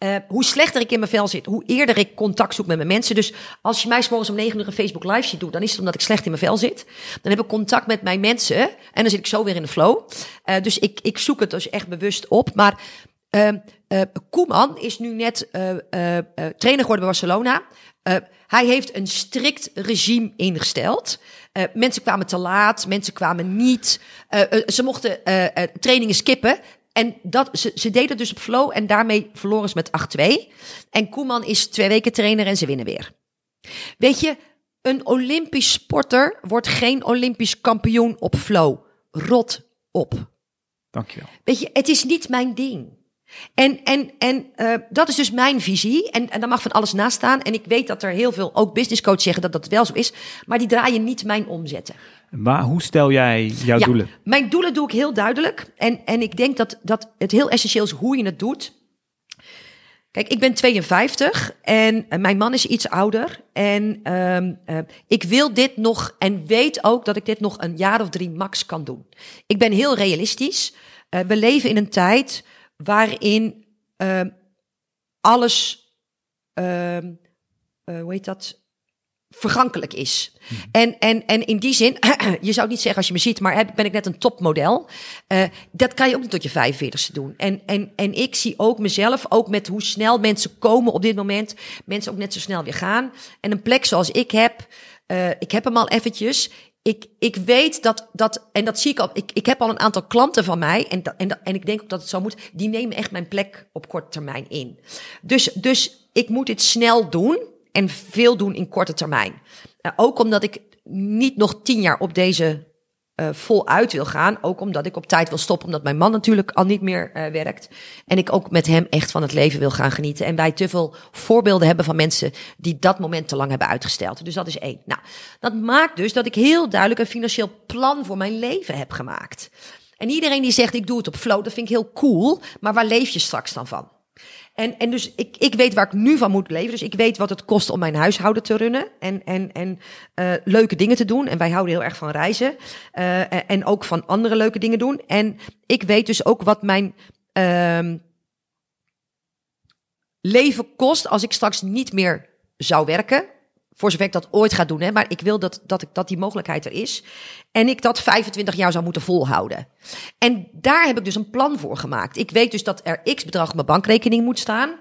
uh, hoe slechter ik in mijn vel zit, hoe eerder ik contact zoek met mijn mensen. Dus als je mij 's morgens om negen uur een Facebook live ziet doen, dan is het omdat ik slecht in mijn vel zit. Dan heb ik contact met mijn mensen en dan zit ik zo weer in de flow. Uh, dus ik, ik zoek het dus echt bewust op, maar... Uh, uh, Koeman is nu net uh, uh, trainer geworden bij Barcelona. Uh, hij heeft een strikt regime ingesteld. Uh, mensen kwamen te laat, mensen kwamen niet. Uh, uh, ze mochten uh, uh, trainingen skippen. En dat, ze, ze deden dus op flow en daarmee verloren ze met acht twee. En Koeman is twee weken trainer en ze winnen weer. Weet je, Een Olympisch sporter wordt geen Olympisch kampioen op flow. Rot op. Dankjewel. Weet je, het is niet mijn ding. En, en, en uh, dat is dus mijn visie. En, en daar mag van alles naast staan. En ik weet dat er heel veel ook businesscoaches zeggen dat dat wel zo is. Maar die draaien niet mijn omzetten. Maar hoe stel jij jouw ja, doelen? Mijn doelen doe ik heel duidelijk. En, en ik denk dat, dat het heel essentieel is hoe je het doet. Kijk, ik ben tweeënvijftig en mijn man is iets ouder. En um, uh, ik wil dit nog en weet ook dat ik dit nog een jaar of drie max kan doen. Ik ben heel realistisch. Uh, we leven in een tijd waarin uh, alles, uh, uh, hoe heet dat, vergankelijk is. Hm. En, en, en in die zin, je zou niet zeggen als je me ziet, maar ben ik net een topmodel. Uh, dat kan je ook niet tot je vijfenveertigste doen. En, en, en ik zie ook mezelf, ook met hoe snel mensen komen op dit moment, mensen ook net zo snel weer gaan. En een plek zoals ik heb, uh, ik heb hem al eventjes. Ik, ik weet dat, dat, en dat zie ik al, ik, ik heb al een aantal klanten van mij, en, dat, en, dat, en ik denk ook dat het zo moet, die nemen echt mijn plek op korte termijn in. Dus, dus ik moet dit snel doen en veel doen in korte termijn. Uh, ook omdat ik niet nog tien jaar op deze uh, voluit wil gaan. Ook omdat ik op tijd wil stoppen, omdat mijn man natuurlijk al niet meer uh, werkt. En ik ook met hem echt van het leven wil gaan genieten. En wij te veel voorbeelden hebben van mensen die dat moment te lang hebben uitgesteld. Dus dat is één. Nou, dat maakt dus dat ik heel duidelijk een financieel plan voor mijn leven heb gemaakt. En iedereen die zegt ik doe het op flow, dat vind ik heel cool. Maar waar leef je straks dan van? En, en dus ik, ik weet waar ik nu van moet leven. Dus ik weet wat het kost om mijn huishouden te runnen. En, en, en uh, leuke dingen te doen. En wij houden heel erg van reizen. Uh, en, en ook van andere leuke dingen doen. En ik weet dus ook wat mijn uh, leven kost als ik straks niet meer zou werken. Voor zover ik dat ooit ga doen. Hè. Maar ik wil dat, dat, ik, dat die mogelijkheid er is. En ik dat vijfentwintig jaar zou moeten volhouden. En daar heb ik dus een plan voor gemaakt. Ik weet dus dat er x bedrag op mijn bankrekening moet staan.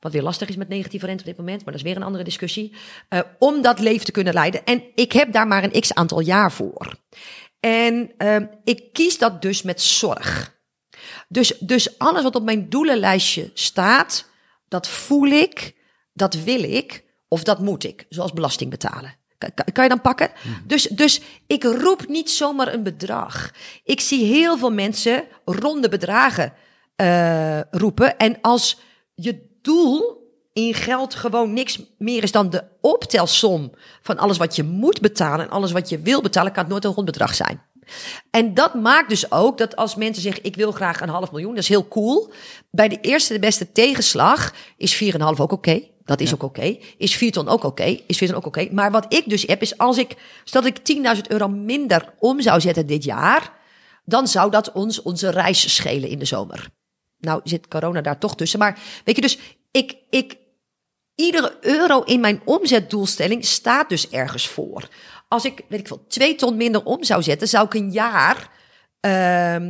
Wat weer lastig is met negatieve rente op dit moment. Maar dat is weer een andere discussie. Uh, om dat leven te kunnen leiden. En ik heb daar maar een x aantal jaar voor. En uh, ik kies dat dus met zorg. Dus, dus alles wat op mijn doelenlijstje staat. Dat voel ik. Dat wil ik. Of dat moet ik, zoals belasting betalen. Kan, kan je dan pakken? Mm. Dus, dus ik roep niet zomaar een bedrag. Ik zie heel veel mensen ronde bedragen uh, roepen. En als je doel in geld gewoon niks meer is dan de optelsom van alles wat je moet betalen en alles wat je wil betalen, kan het nooit een rond bedrag zijn. En dat maakt dus ook dat als mensen zeggen ik wil graag een half miljoen, dat is heel cool. Bij de eerste de beste tegenslag is vier komma vijf ook oké. Okay. Dat is ja. ook oké. Okay. Is vier ton ook oké? Okay. Is vier ton ook oké? Okay. Maar wat ik dus heb is als ik, stel ik tienduizend euro minder om zou zetten dit jaar, dan zou dat ons onze reis schelen in de zomer. Nou zit corona daar toch tussen. Maar weet je dus, ik, ik, iedere euro in mijn omzetdoelstelling staat dus ergens voor. Als ik, weet ik veel, twee ton minder om zou zetten, zou ik een jaar uh,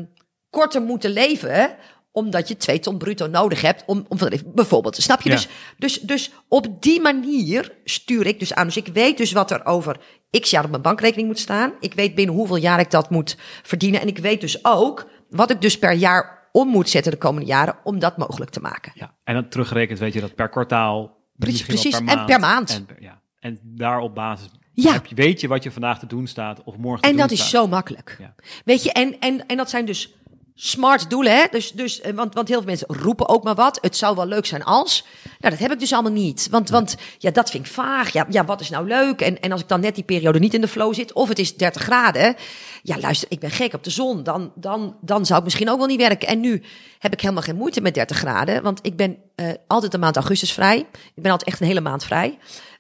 korter moeten leven, omdat je twee ton bruto nodig hebt om, om van het leven, bijvoorbeeld. Snap je? Ja. Dus, dus, dus op die manier stuur ik dus aan. Dus ik weet dus wat er over x jaar op mijn bankrekening moet staan. Ik weet binnen hoeveel jaar ik dat moet verdienen. En ik weet dus ook wat ik dus per jaar om moet zetten de komende jaren om dat mogelijk te maken. Ja. En dan teruggerekend weet je dat per kwartaal, precies, precies. Per maand, en per maand. En, ja. en daar op basis... Ja. Heb je, weet je wat je vandaag te doen staat of morgen te en doen staat. En dat is zo makkelijk. Ja. Weet je, en, en, en dat zijn dus smart doelen, hè? Dus, dus, want, want heel veel mensen roepen ook maar wat. Het zou wel leuk zijn als. Nou, dat heb ik dus allemaal niet. Want, ja. want ja, dat vind ik vaag. Ja, ja, wat is nou leuk? En, en als ik dan net die periode niet in de flow zit, of het is dertig graden. Ja, luister, ik ben gek op de zon. Dan, dan, dan zou ik misschien ook wel niet werken. En nu heb ik helemaal geen moeite met dertig graden. Want ik ben uh, altijd de maand augustus vrij. Ik ben altijd echt een hele maand vrij.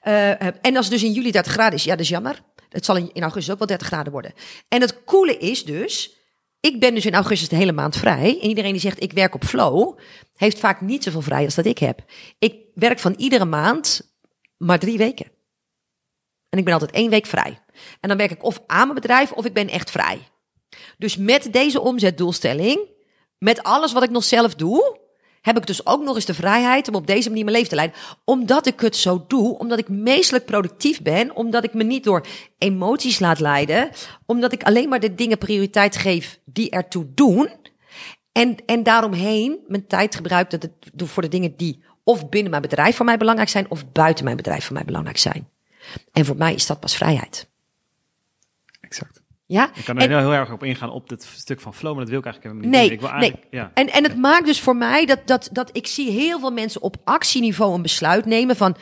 Uh, en als het dus in juli dertig graden is, ja, dat is jammer. Het zal in, in augustus ook wel dertig graden worden. En het coole is dus, ik ben dus in augustus de hele maand vrij. En iedereen die zegt ik werk op flow, heeft vaak niet zoveel vrij als dat ik heb. Ik werk van iedere maand maar drie weken. En ik ben altijd één week vrij. En dan werk ik of aan mijn bedrijf of ik ben echt vrij. Dus met deze omzetdoelstelling, met alles wat ik nog zelf doe, heb ik dus ook nog eens de vrijheid om op deze manier mijn leven te leiden. Omdat ik het zo doe, omdat ik meestelijk productief ben, omdat ik me niet door emoties laat leiden, omdat ik alleen maar de dingen prioriteit geef die ertoe doen. En, en daaromheen mijn tijd gebruik dat het, voor de dingen die of binnen mijn bedrijf voor mij belangrijk zijn, of buiten mijn bedrijf voor mij belangrijk zijn. En voor mij is dat pas vrijheid. Exact. Ja? Ik kan er en, heel erg op ingaan op dit stuk van flow, maar dat wil ik eigenlijk helemaal niet. Nee, ik wil eigenlijk, nee. Ja. En, en het ja. maakt dus voor mij dat, dat, dat ik zie heel veel mensen op actieniveau een besluit nemen van...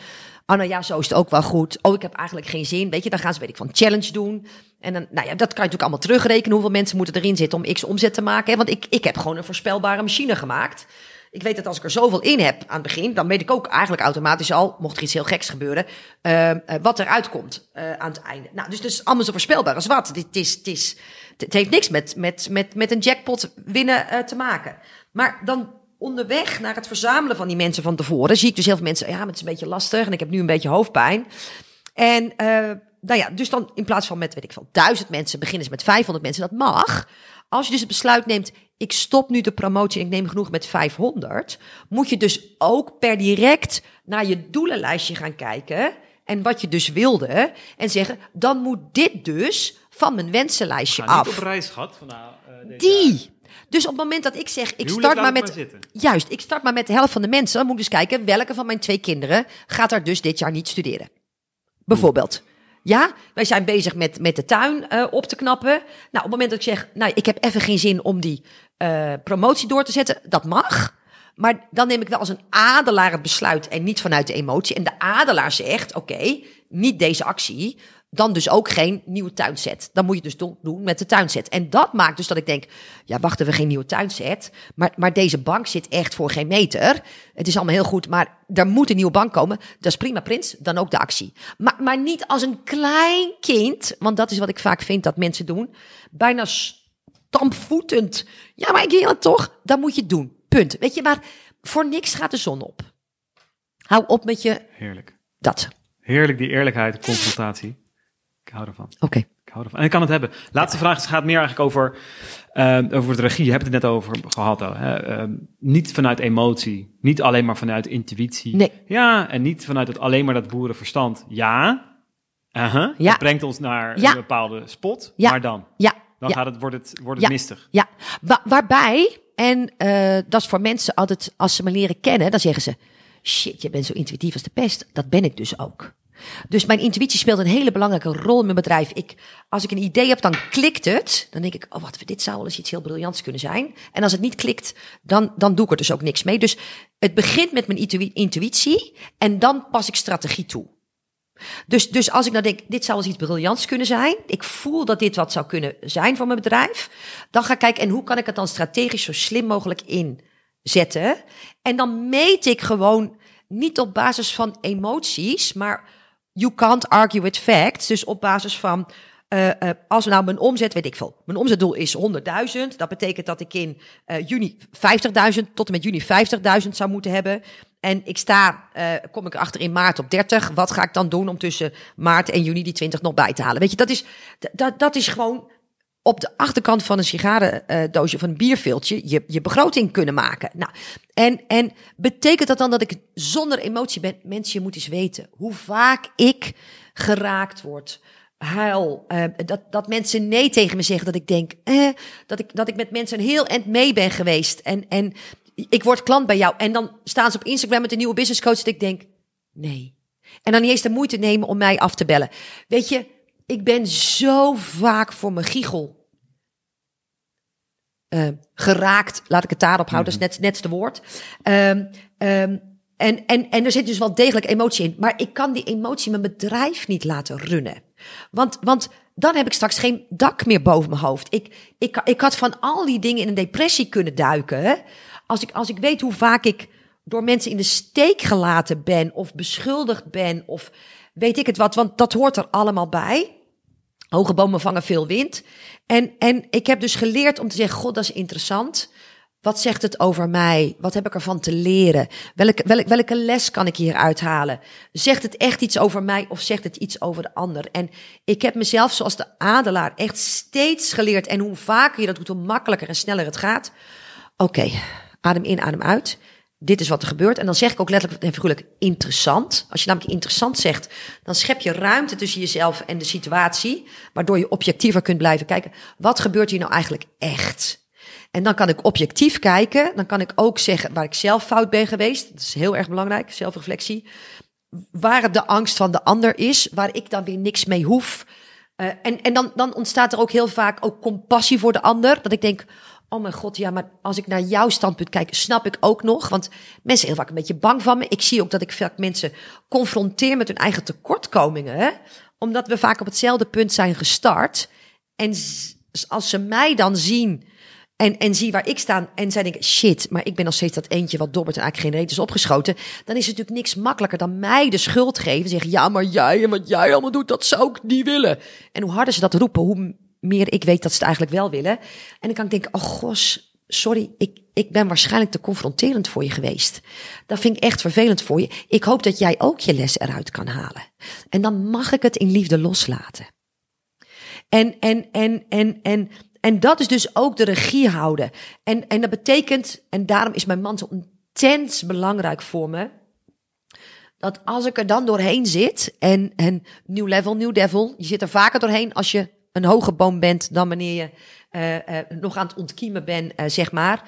Oh, nou ja, zo is het ook wel goed. Oh, ik heb eigenlijk geen zin. Weet je, dan gaan ze, weet ik, van challenge doen. En dan, nou ja, dat kan je natuurlijk allemaal terugrekenen. Hoeveel mensen moeten erin zitten om x omzet te maken. Hè? Want ik, ik heb gewoon een voorspelbare machine gemaakt. Ik weet dat als ik er zoveel in heb aan het begin, dan weet ik ook eigenlijk automatisch al, mocht er iets heel geks gebeuren, uh, uh, wat eruit komt uh, aan het einde. Nou, dus het is allemaal zo voorspelbaar als wat. Dit is, dit is, het heeft niks met, met, met, met een jackpot winnen uh, te maken. Maar dan... onderweg naar het verzamelen van die mensen van tevoren zie ik dus heel veel mensen, ja, maar het is een beetje lastig en ik heb nu een beetje hoofdpijn. En uh, nou ja, dus dan in plaats van met, weet ik veel, duizend mensen, beginnen ze met vijfhonderd mensen. Dat mag. Als je dus het besluit neemt, ik stop nu de promotie en ik neem genoeg met vijfhonderd, moet je dus ook per direct naar je doelenlijstje gaan kijken en wat je dus wilde en zeggen, dan moet dit dus van mijn wensenlijstje af. Niet op reis gehad vanavond. Uh, die... Dus op het moment dat ik zeg, ik start maar met maar juist, ik start maar met de helft van de mensen, dan moet ik dus kijken welke van mijn twee kinderen gaat daar dus dit jaar niet studeren. Bijvoorbeeld. Ja, wij zijn bezig met, met de tuin uh, op te knappen. Nou, op het moment dat ik zeg, nou, ik heb even geen zin om die uh, promotie door te zetten, dat mag. Maar dan neem ik wel als een adelaar het besluit en niet vanuit de emotie. En de adelaar zegt, oké, okay, niet deze actie. Dan dus ook geen nieuwe tuinset. Dan moet je dus doen met de tuinset. En dat maakt dus dat ik denk, ja, wachten we geen nieuwe tuinset. Maar, maar deze bank zit echt voor geen meter. Het is allemaal heel goed, maar er moet een nieuwe bank komen. Dat is prima, Prins. Dan ook de actie. Maar, maar niet als een klein kind. Want dat is wat ik vaak vind dat mensen doen. Bijna stampvoetend. Ja, maar ik wil het toch. Dan moet je het doen. Punt. Weet je, maar voor niks gaat de zon op. Hou op met je... Heerlijk. Dat. Heerlijk, die eerlijkheid, confrontatie. Ik hou ervan. Oké. Okay. Ik hou ervan. En ik kan het hebben. Laatste ja. vraag gaat meer eigenlijk over, uh, over de regie. Je hebt het net over gehad al. Hè? Uh, niet vanuit emotie. Niet alleen maar vanuit intuïtie. Nee. Ja, en niet vanuit het, alleen maar dat boerenverstand. Ja. Uh-huh. Ja. Dat brengt ons naar ja. een bepaalde spot. Ja. Maar dan? Ja. Dan ja. gaat het, wordt het, wordt het ja. mistig. Ja. Wa- waarbij, en uh, dat is voor mensen altijd, als ze me leren kennen, dan zeggen ze, shit, je bent zo intuïtief als de pest. Dat ben ik dus ook. Dus mijn intuïtie speelt een hele belangrijke rol in mijn bedrijf. Ik, als ik een idee heb, dan klikt het. Dan denk ik, oh wat, dit zou wel eens iets heel briljants kunnen zijn. En als het niet klikt, dan, dan doe ik er dus ook niks mee. Dus het begint met mijn intu- intuïtie en dan pas ik strategie toe. Dus, dus als ik nou denk, dit zou wel eens iets briljants kunnen zijn. Ik voel dat dit wat zou kunnen zijn voor mijn bedrijf. Dan ga ik kijken, en hoe kan ik het dan strategisch zo slim mogelijk inzetten? En dan meet ik gewoon niet op basis van emoties, maar... You can't argue with facts. Dus op basis van, uh, uh, als nou mijn omzet, weet ik veel. Mijn omzetdoel is honderdduizend. Dat betekent dat ik in uh, juni vijftigduizend tot en met juni vijftigduizend zou moeten hebben. En ik sta, uh, kom ik erachter in maart op dertig. Wat ga ik dan doen om tussen maart en juni die twintig nog bij te halen? Weet je, dat is, dat, dat is gewoon op de achterkant van een sigarendoosje of een bierviltje je, je begroting kunnen maken. Nou, en, en betekent dat dan dat ik zonder emotie ben? Mensen, je moet eens weten hoe vaak ik geraakt word, huil, eh, dat, dat mensen nee tegen me zeggen, dat ik denk, eh, dat ik, dat ik met mensen een heel eind mee ben geweest en, en ik word klant bij jou. En dan staan ze op Instagram met een nieuwe businesscoach dat ik denk, nee. En dan niet eens de moeite nemen om mij af te bellen. Weet je, ik ben zo vaak voor mijn giegel uh, geraakt. Laat ik het daarop houden, mm-hmm. Dat is net, net het woord. Um, um, en, en, en er zit dus wel degelijk emotie in. Maar ik kan die emotie mijn bedrijf niet laten runnen. Want, want dan heb ik straks geen dak meer boven mijn hoofd. Ik, ik, ik had van al die dingen in een depressie kunnen duiken. Hè? Als ik, als ik weet hoe vaak ik door mensen in de steek gelaten ben of beschuldigd ben of... weet ik het wat, want dat hoort er allemaal bij. Hoge bomen vangen veel wind. En, en ik heb dus geleerd om te zeggen, god, dat is interessant. Wat zegt het over mij? Wat heb ik ervan te leren? Welke, welke, welke les kan ik hier uithalen? Zegt het echt iets over mij of zegt het iets over de ander? En ik heb mezelf zoals de adelaar echt steeds geleerd. En hoe vaker je dat doet, hoe makkelijker en sneller het gaat. Oké, okay, adem in, adem uit. Dit is wat er gebeurt. En dan zeg ik ook letterlijk en figuurlijk interessant. Als je namelijk interessant zegt, dan schep je ruimte tussen jezelf en de situatie, waardoor je objectiever kunt blijven kijken. Wat gebeurt hier nou eigenlijk echt? En dan kan ik objectief kijken. Dan kan ik ook zeggen waar ik zelf fout ben geweest. Dat is heel erg belangrijk, zelfreflectie. waar het de angst van de ander is, waar ik dan weer niks mee hoef. Uh, en en dan, dan ontstaat er ook heel vaak ook compassie voor de ander. Dat ik denk, oh mijn god, ja, maar als ik naar jouw standpunt kijk, snap ik ook nog. Want mensen zijn heel vaak een beetje bang van me. Ik zie ook dat ik vaak mensen confronteer met hun eigen tekortkomingen. Hè? Omdat we vaak op hetzelfde punt zijn gestart. En als ze mij dan zien en, en zien waar ik sta en zij denken, shit, maar ik ben nog steeds dat eentje wat dobbert en eigenlijk geen reet is opgeschoten. Dan is het natuurlijk niks makkelijker dan mij de schuld geven. Zeggen, ja, maar jij en wat jij allemaal doet, dat zou ik niet willen. En hoe harder ze dat roepen, hoe meer ik weet dat ze het eigenlijk wel willen. En dan kan ik denken, oh gos, sorry, ik, ik ben waarschijnlijk te confronterend voor je geweest. Dat vind ik echt vervelend voor je. Ik hoop dat jij ook je les eruit kan halen. En dan mag ik het in liefde loslaten. En, en, en, en, en, en dat is dus ook de regie houden. En, en dat betekent, en daarom is mijn man zo intens belangrijk voor me, dat als ik er dan doorheen zit, en, en new level, new devil, je zit er vaker doorheen als je een hoge boom bent dan wanneer je uh, uh, nog aan het ontkiemen bent, uh, zeg maar.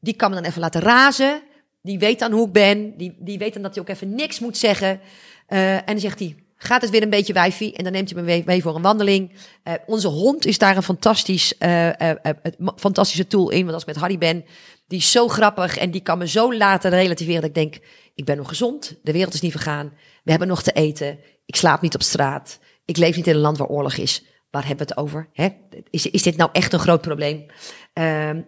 Die kan me dan even laten razen. Die weet dan hoe ik ben. Die, die weet dan dat hij ook even niks moet zeggen. Uh, en dan zegt hij, gaat het weer een beetje wijfie? En dan neemt hij me mee voor een wandeling. Uh, onze hond is daar een fantastisch, uh, uh, uh, fantastische tool in. Want als ik met Harry ben, die is zo grappig. En die kan me zo laten relativeren dat ik denk, ik ben nog gezond. De wereld is niet vergaan. We hebben nog te eten. Ik slaap niet op straat. Ik leef niet in een land waar oorlog is. Waar hebben we het over? Hè? Is, is dit nou echt een groot probleem? Um,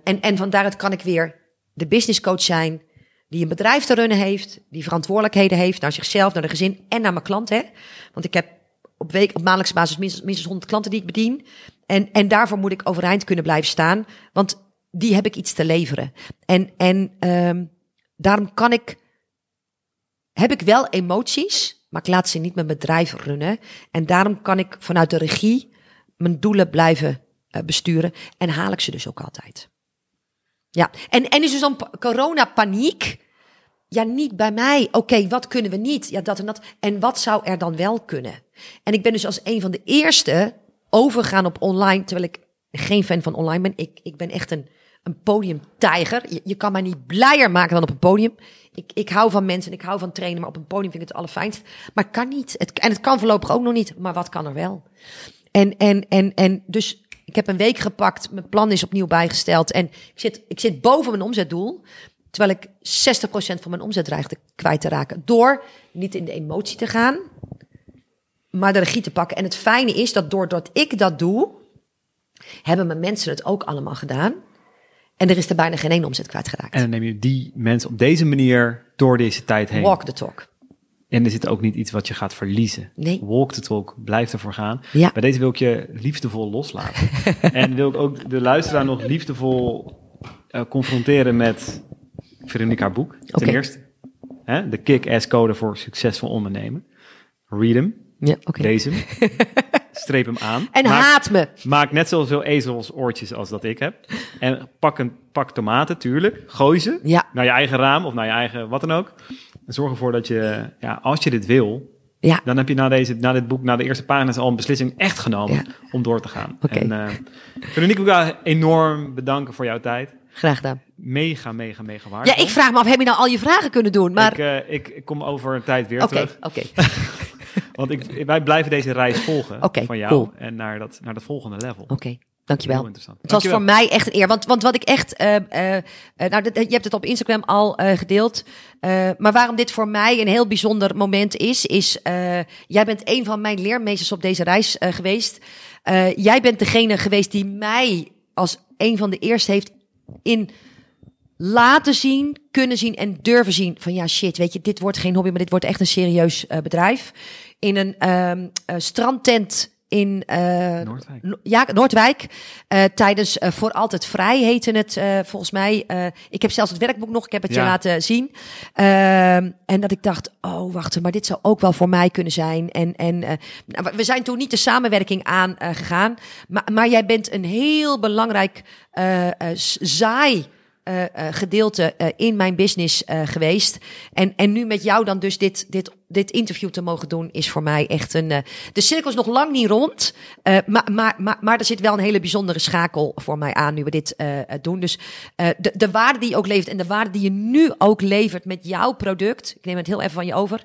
en, en van daaruit kan ik weer de businesscoach zijn die een bedrijf te runnen heeft, die verantwoordelijkheden heeft naar zichzelf, naar de gezin en naar mijn klanten. Hè? Want ik heb op, week, op maandelijkse basis minstens, minstens honderd klanten die ik bedien. En, en daarvoor moet ik overeind kunnen blijven staan, want die heb ik iets te leveren. En, en um, daarom kan ik, heb ik wel emoties, maar ik laat ze niet mijn bedrijf runnen. En daarom kan ik vanuit de regie mijn doelen blijven besturen. En haal ik ze dus ook altijd. Ja, en, en is dus dan coronapaniek? Ja, niet bij mij. Oké, okay, wat kunnen we niet? Ja, dat en dat. En wat zou er dan wel kunnen? En ik ben dus als een van de eerste overgegaan op online. Terwijl ik geen fan van online ben. Ik, ik ben echt een, een podiumtijger. Je, je kan mij niet blijer maken dan op een podium. Ik, ik hou van mensen en ik hou van trainen. Maar op een podium vind ik het allerfijnst. Maar het kan niet. Het, en het kan voorlopig ook nog niet. Maar wat kan er wel? En, en, en, en dus ik heb een week gepakt. Mijn plan is opnieuw bijgesteld. En ik zit, ik zit boven mijn omzetdoel. Terwijl ik zestig procent van mijn omzet dreigde kwijt te raken. Door niet in de emotie te gaan. Maar de regie te pakken. En het fijne is dat doordat ik dat doe. Hebben mijn mensen het ook allemaal gedaan. En er is er bijna geen één omzet kwijtgeraakt. En dan neem je die mensen op deze manier door deze tijd heen. Walk the talk. En er zit ook niet iets wat je gaat verliezen. Nee. Walk the talk, blijf ervoor gaan. Ja. Bij deze wil ik je liefdevol loslaten. En wil ik ook de luisteraar nog liefdevol uh, confronteren met Veronique haar boek. Ten okay. eerste, hè, de kick-ass code voor succesvol ondernemen. Read hem, ja, okay. lees hem, streep hem aan. En maak, haat me. Maak net zoveel ezelsoortjes als dat ik heb. En pak, een, pak tomaten, tuurlijk. Gooi ze ja. naar je eigen raam of naar je eigen wat dan ook. Zorg ervoor dat je, ja, als je dit wil, ja. dan heb je na, deze, na dit boek, na de eerste pagina's al een beslissing echt genomen ja. om door te gaan. Okay. En uh, Veronique, ik wil jou enorm bedanken voor jouw tijd. Graag gedaan. Mega, mega, mega waardevol. Ja, ik vraag me af, heb je nou al je vragen kunnen doen? Maar... Ik, uh, ik, ik kom over een tijd weer okay, terug. Oké, okay. Want ik, wij blijven deze reis volgen okay, van jou cool. en naar dat, naar dat volgende level. Oké. Okay. Dankjewel. Het was Dankjewel. Voor mij echt een eer. Want, want wat ik echt... Uh, uh, nou, je hebt het op Instagram al uh, gedeeld. Uh, maar waarom dit voor mij een heel bijzonder moment is... is uh, jij bent een van mijn leermeesters op deze reis uh, geweest. Uh, jij bent degene geweest die mij als een van de eerste heeft in... laten zien, kunnen zien en durven zien van ja shit, weet je, dit wordt geen hobby... maar dit wordt echt een serieus uh, bedrijf. In een um, uh, strandtent... in uh, Noordwijk, no- ja, Noordwijk uh, tijdens uh, Voor Altijd Vrij heette het uh, volgens mij. Uh, ik heb zelfs het werkboek nog, ik heb het ja. je laten zien. Uh, en dat ik dacht, oh wacht, maar dit zou ook wel voor mij kunnen zijn. En, en uh, nou, we zijn toen niet de samenwerking aan uh, gegaan. Maar, maar jij bent een heel belangrijk uh, uh, zaai Uh, uh, gedeelte uh, in mijn business uh, geweest. En, en nu met jou dan dus dit, dit dit interview te mogen doen is voor mij echt een... Uh, de cirkel is nog lang niet rond. Uh, maar, maar, maar, maar er zit wel een hele bijzondere schakel voor mij aan nu we dit uh, doen. Dus uh, de, de waarde die je ook levert en de waarde die je nu ook levert met jouw product. Ik neem het heel even van je over.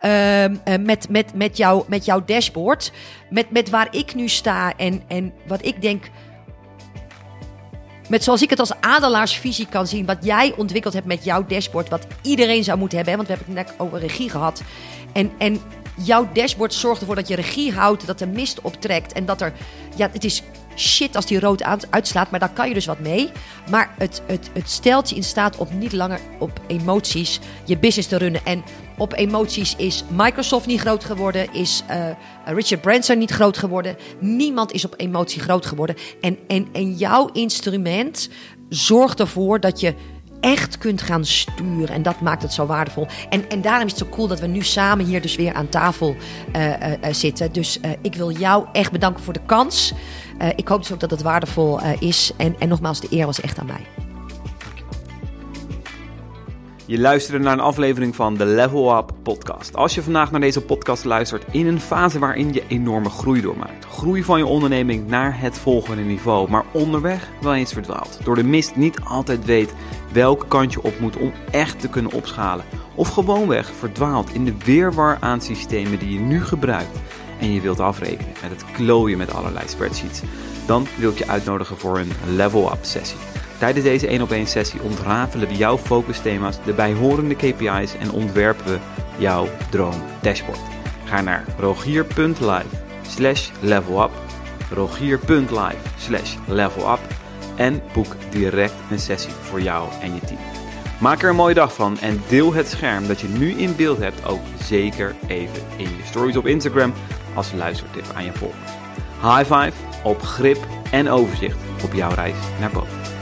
Uh, uh, met, met, met, jou, met jouw dashboard. Met, met waar ik nu sta en, en wat ik denk... Met zoals ik het als adelaarsvisie kan zien, wat jij ontwikkeld hebt met jouw dashboard, wat iedereen zou moeten hebben, hè? Want we hebben het net over regie gehad. En, en jouw dashboard zorgt ervoor dat je regie houdt, dat er mist optrekt en dat er, ja, het is shit als die rood uitslaat, maar daar kan je dus wat mee. Maar het, het, het stelt je in staat om niet langer op emoties je business te runnen. En op emoties is Microsoft niet groot geworden, is uh, Richard Branson niet groot geworden. Niemand is op emotie groot geworden. En, en, en jouw instrument zorgt ervoor dat je echt kunt gaan sturen. En dat maakt het zo waardevol. En, en daarom is het zo cool dat we nu samen hier dus weer aan tafel uh, uh, zitten. Dus uh, ik wil jou echt bedanken voor de kans. Uh, ik hoop dus ook dat het waardevol uh, is. En, en nogmaals, de eer was echt aan mij. Je luisterde naar een aflevering van de Level Up podcast. Als je vandaag naar deze podcast luistert in een fase waarin je enorme groei doormaakt. Groei van je onderneming naar het volgende niveau. Maar onderweg wel eens verdwaald. Door de mist niet altijd weet welke kant je op moet om echt te kunnen opschalen. Of gewoonweg verdwaald in de weerwar aan systemen die je nu gebruikt. En je wilt afrekenen met het klooien met allerlei spreadsheets. Dan wil ik je uitnodigen voor een Level Up sessie. Tijdens deze één op één sessie ontrafelen we jouw focusthema's, de bijhorende K P I's en ontwerpen we jouw droomdashboard. Ga naar rogier punt live slash level up, rogier punt live slash level up en boek direct een sessie voor jou en je team. Maak er een mooie dag van en deel het scherm dat je nu in beeld hebt ook zeker even in je stories op Instagram als luistertip aan je volgers. High five op grip en overzicht op jouw reis naar boven.